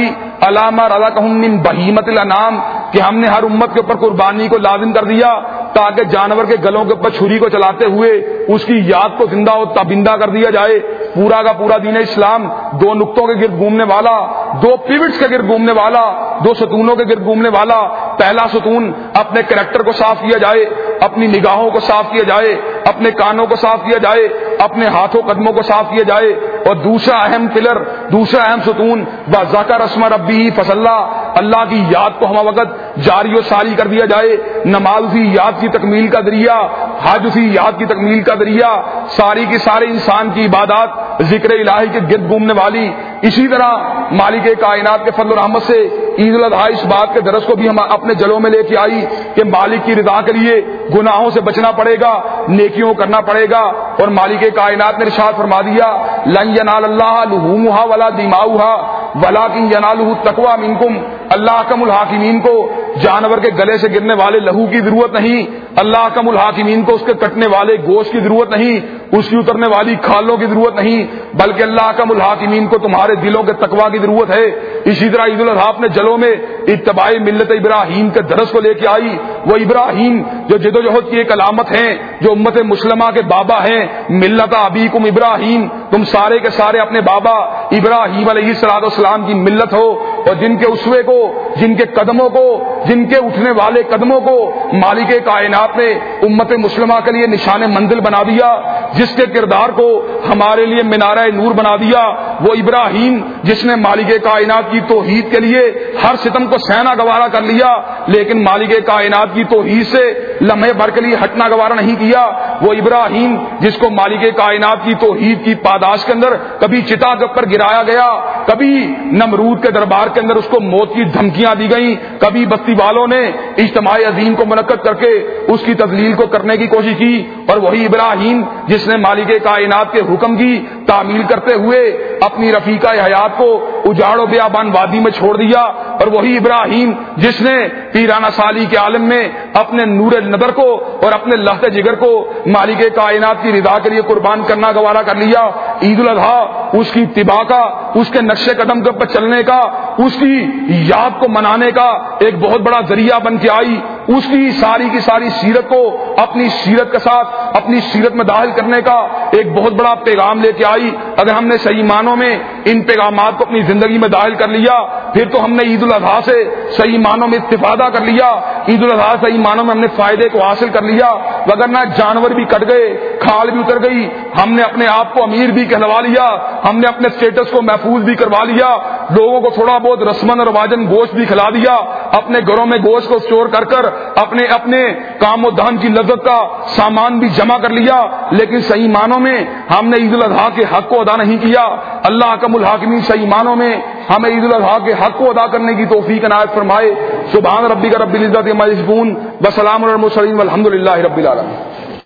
عَلَىٰ مَا رَزَقَهُم مِّن بَهِيمَةِ الْأَنْعَامِ، کہ ہم نے ہر امت کے اوپر قربانی کو لازم کر دیا تاکہ جانور کے گلوں کے اوپر چھری کو چلاتے ہوئے اس کی یاد کو زندہ و تابندہ کر دیا جائے. پورا کا پورا دین اسلام دو نقطوں کے گرد گھومنے والا، دو پیوٹس کے گرد گھومنے والا، دو ستونوں کے گرد گھومنے والا. پہلا ستون اپنے کریکٹر کو صاف کیا جائے، اپنی نگاہوں کو صاف کیا جائے، اپنے کانوں کو صاف کیا جائے، اپنے ہاتھوں قدموں کو صاف کیا جائے. اور دوسرا اہم پلر، دوسرا اہم ستون وَذَكَرَ اسْمَ رَبِّهِ فَصَلَّى، اللہ کی یاد کو ہم وقت جاری و ساری کر دیا جائے۔ نماز اسی یاد کی تکمیل کا ذریعہ، حج اسی یاد کی تکمیل کا ذریعہ، ساری کی سارے انسان کی عبادات ذکر الہی کے گرد گھومنے والی۔ اسی طرح مالک کائنات کے فضل و رحمت سے عید الاضحیٰ اس بات کے درس کو بھی ہم اپنے جلوں میں لے کے آئی کہ مالک کی رضا کے لیے گناہوں سے بچنا پڑے گا، نیکیوں کرنا پڑے گا، اور مالک کائنات نے ارشاد فرما دیا لن ینال اللہ لحومھا ولا دماؤها ولکن ینالہ التقوی منکم، اللہ کا الحاکمین کو جانور کے گلے سے گرنے والے لہو کی ضرورت نہیں، اللہ کا الحاکمین کو اس کے کٹنے والے گوشت کی ضرورت نہیں، اس کی اترنے والی کھالوں کی ضرورت نہیں، بلکہ اللہ کا الحاکمین کو تمہارے دلوں کے تقویٰ کی ضرورت ہے۔ اسی طرح عید الاضحیٰ نے جلوں میں اتباع ملت ابراہیم کے درس کو لے کے آئی۔ وہ ابراہیم جو جدوجہد کی ایک علامت ہیں، جو امت مسلمہ کے بابا ہیں، ملت ابیکم ابراہیم، تم سارے کے سارے اپنے بابا ابراہیم علیہ الصلوۃ والسلام کی ملت ہو، اور جن کے اسوے کو، جن کے قدموں کو، جن کے اٹھنے والے قدموں کو مالک کائنات نے امت مسلمہ کے لیے نشان منزل بنا دیا، جس کے کردار کو ہمارے لیے مینارہ نور بنا دیا، وہ ابراہیم جس نے مالک کائنات کی توحید کے لیے ہر ستم کو سہنا گوارا کر لیا، لیکن مالک کائنات کی توحید سے لمحے بھر کے لیے ہٹنا گوارا نہیں کیا، وہ ابراہیم جس کو مالک کائنات کی توحید کی پاداش کے اندر کبھی چتا پر گرایا گیا، کبھی نمرود کے دربار کے اندر اس کو موت کی دھمکیاں دی گئیں، کبھی بستی والوں نے اجتماعی عظیم کو منعقد کر کے اس کی تذلیل کو کرنے کی کوشش کی، اور وہی ابراہیم جس نے مالک کائنات کے حکم کی تعمیل کرتے ہوئے اپنی رفیقہ حیات کو اجاڑ و بیابان وادی میں چھوڑ دیا، اور وہی ابراہیم جس نے پیرانہ سالی کے عالم میں اپنے نور نظر کو اور اپنے لہجہ جگر کو مالک کائنات کی رضا کے لیے قربان کرنا گوارا کر لیا۔ عید الاضحیٰ اس کی اتباع کا، اس کے نقش قدم پر چلنے کا، اس کی یاد کو منانے کا ایک بہت بڑا ذریعہ بن کے آئی، اس کی ساری سیرت کو اپنی سیرت کے ساتھ اپنی سیرت میں داخل کرنے کا ایک بہت بڑا پیغام لے کے آئی۔ اگر ہم نے صحیح معنوں میں ان پیغامات کو اپنی زندگی میں داخل کر لیا، پھر تو ہم نے عید الاضحیٰ سے صحیح معنوں میں استفادہ کر لیا، عید الاضحیٰ صحیح معنوں میں ہم نے فائدے کو حاصل کر لیا، وگرنہ جانور بھی کٹ گئے، کھال بھی اتر گئی، ہم نے اپنے آپ کو امیر بھی کہلوا لیا، ہم نے اپنے اسٹیٹس کو محفوظ بھی کروا لیا، لوگوں کو تھوڑا بہت رسمن اور واجن گوشت بھی کھلا دیا، اپنے گھروں میں گوشت کو اسٹور کر کر اپنے اپنے کام و دھن کی لذت کا سامان بھی جمع کر لیا، لیکن صحیح معنوں میں ہم نے عید الاضحیٰ کے حق کو ادا نہیں کیا۔ اللہ کا الحاکمین صحیح معنوں میں ہمیں عید الاضحیٰ کے حق کو ادا کرنے کی توفیق عنایت فرمائے۔ سبحان ربی کا رب العزت عما یصفون، وسلام علی المرسلین، والحمد للہ رب العالمین۔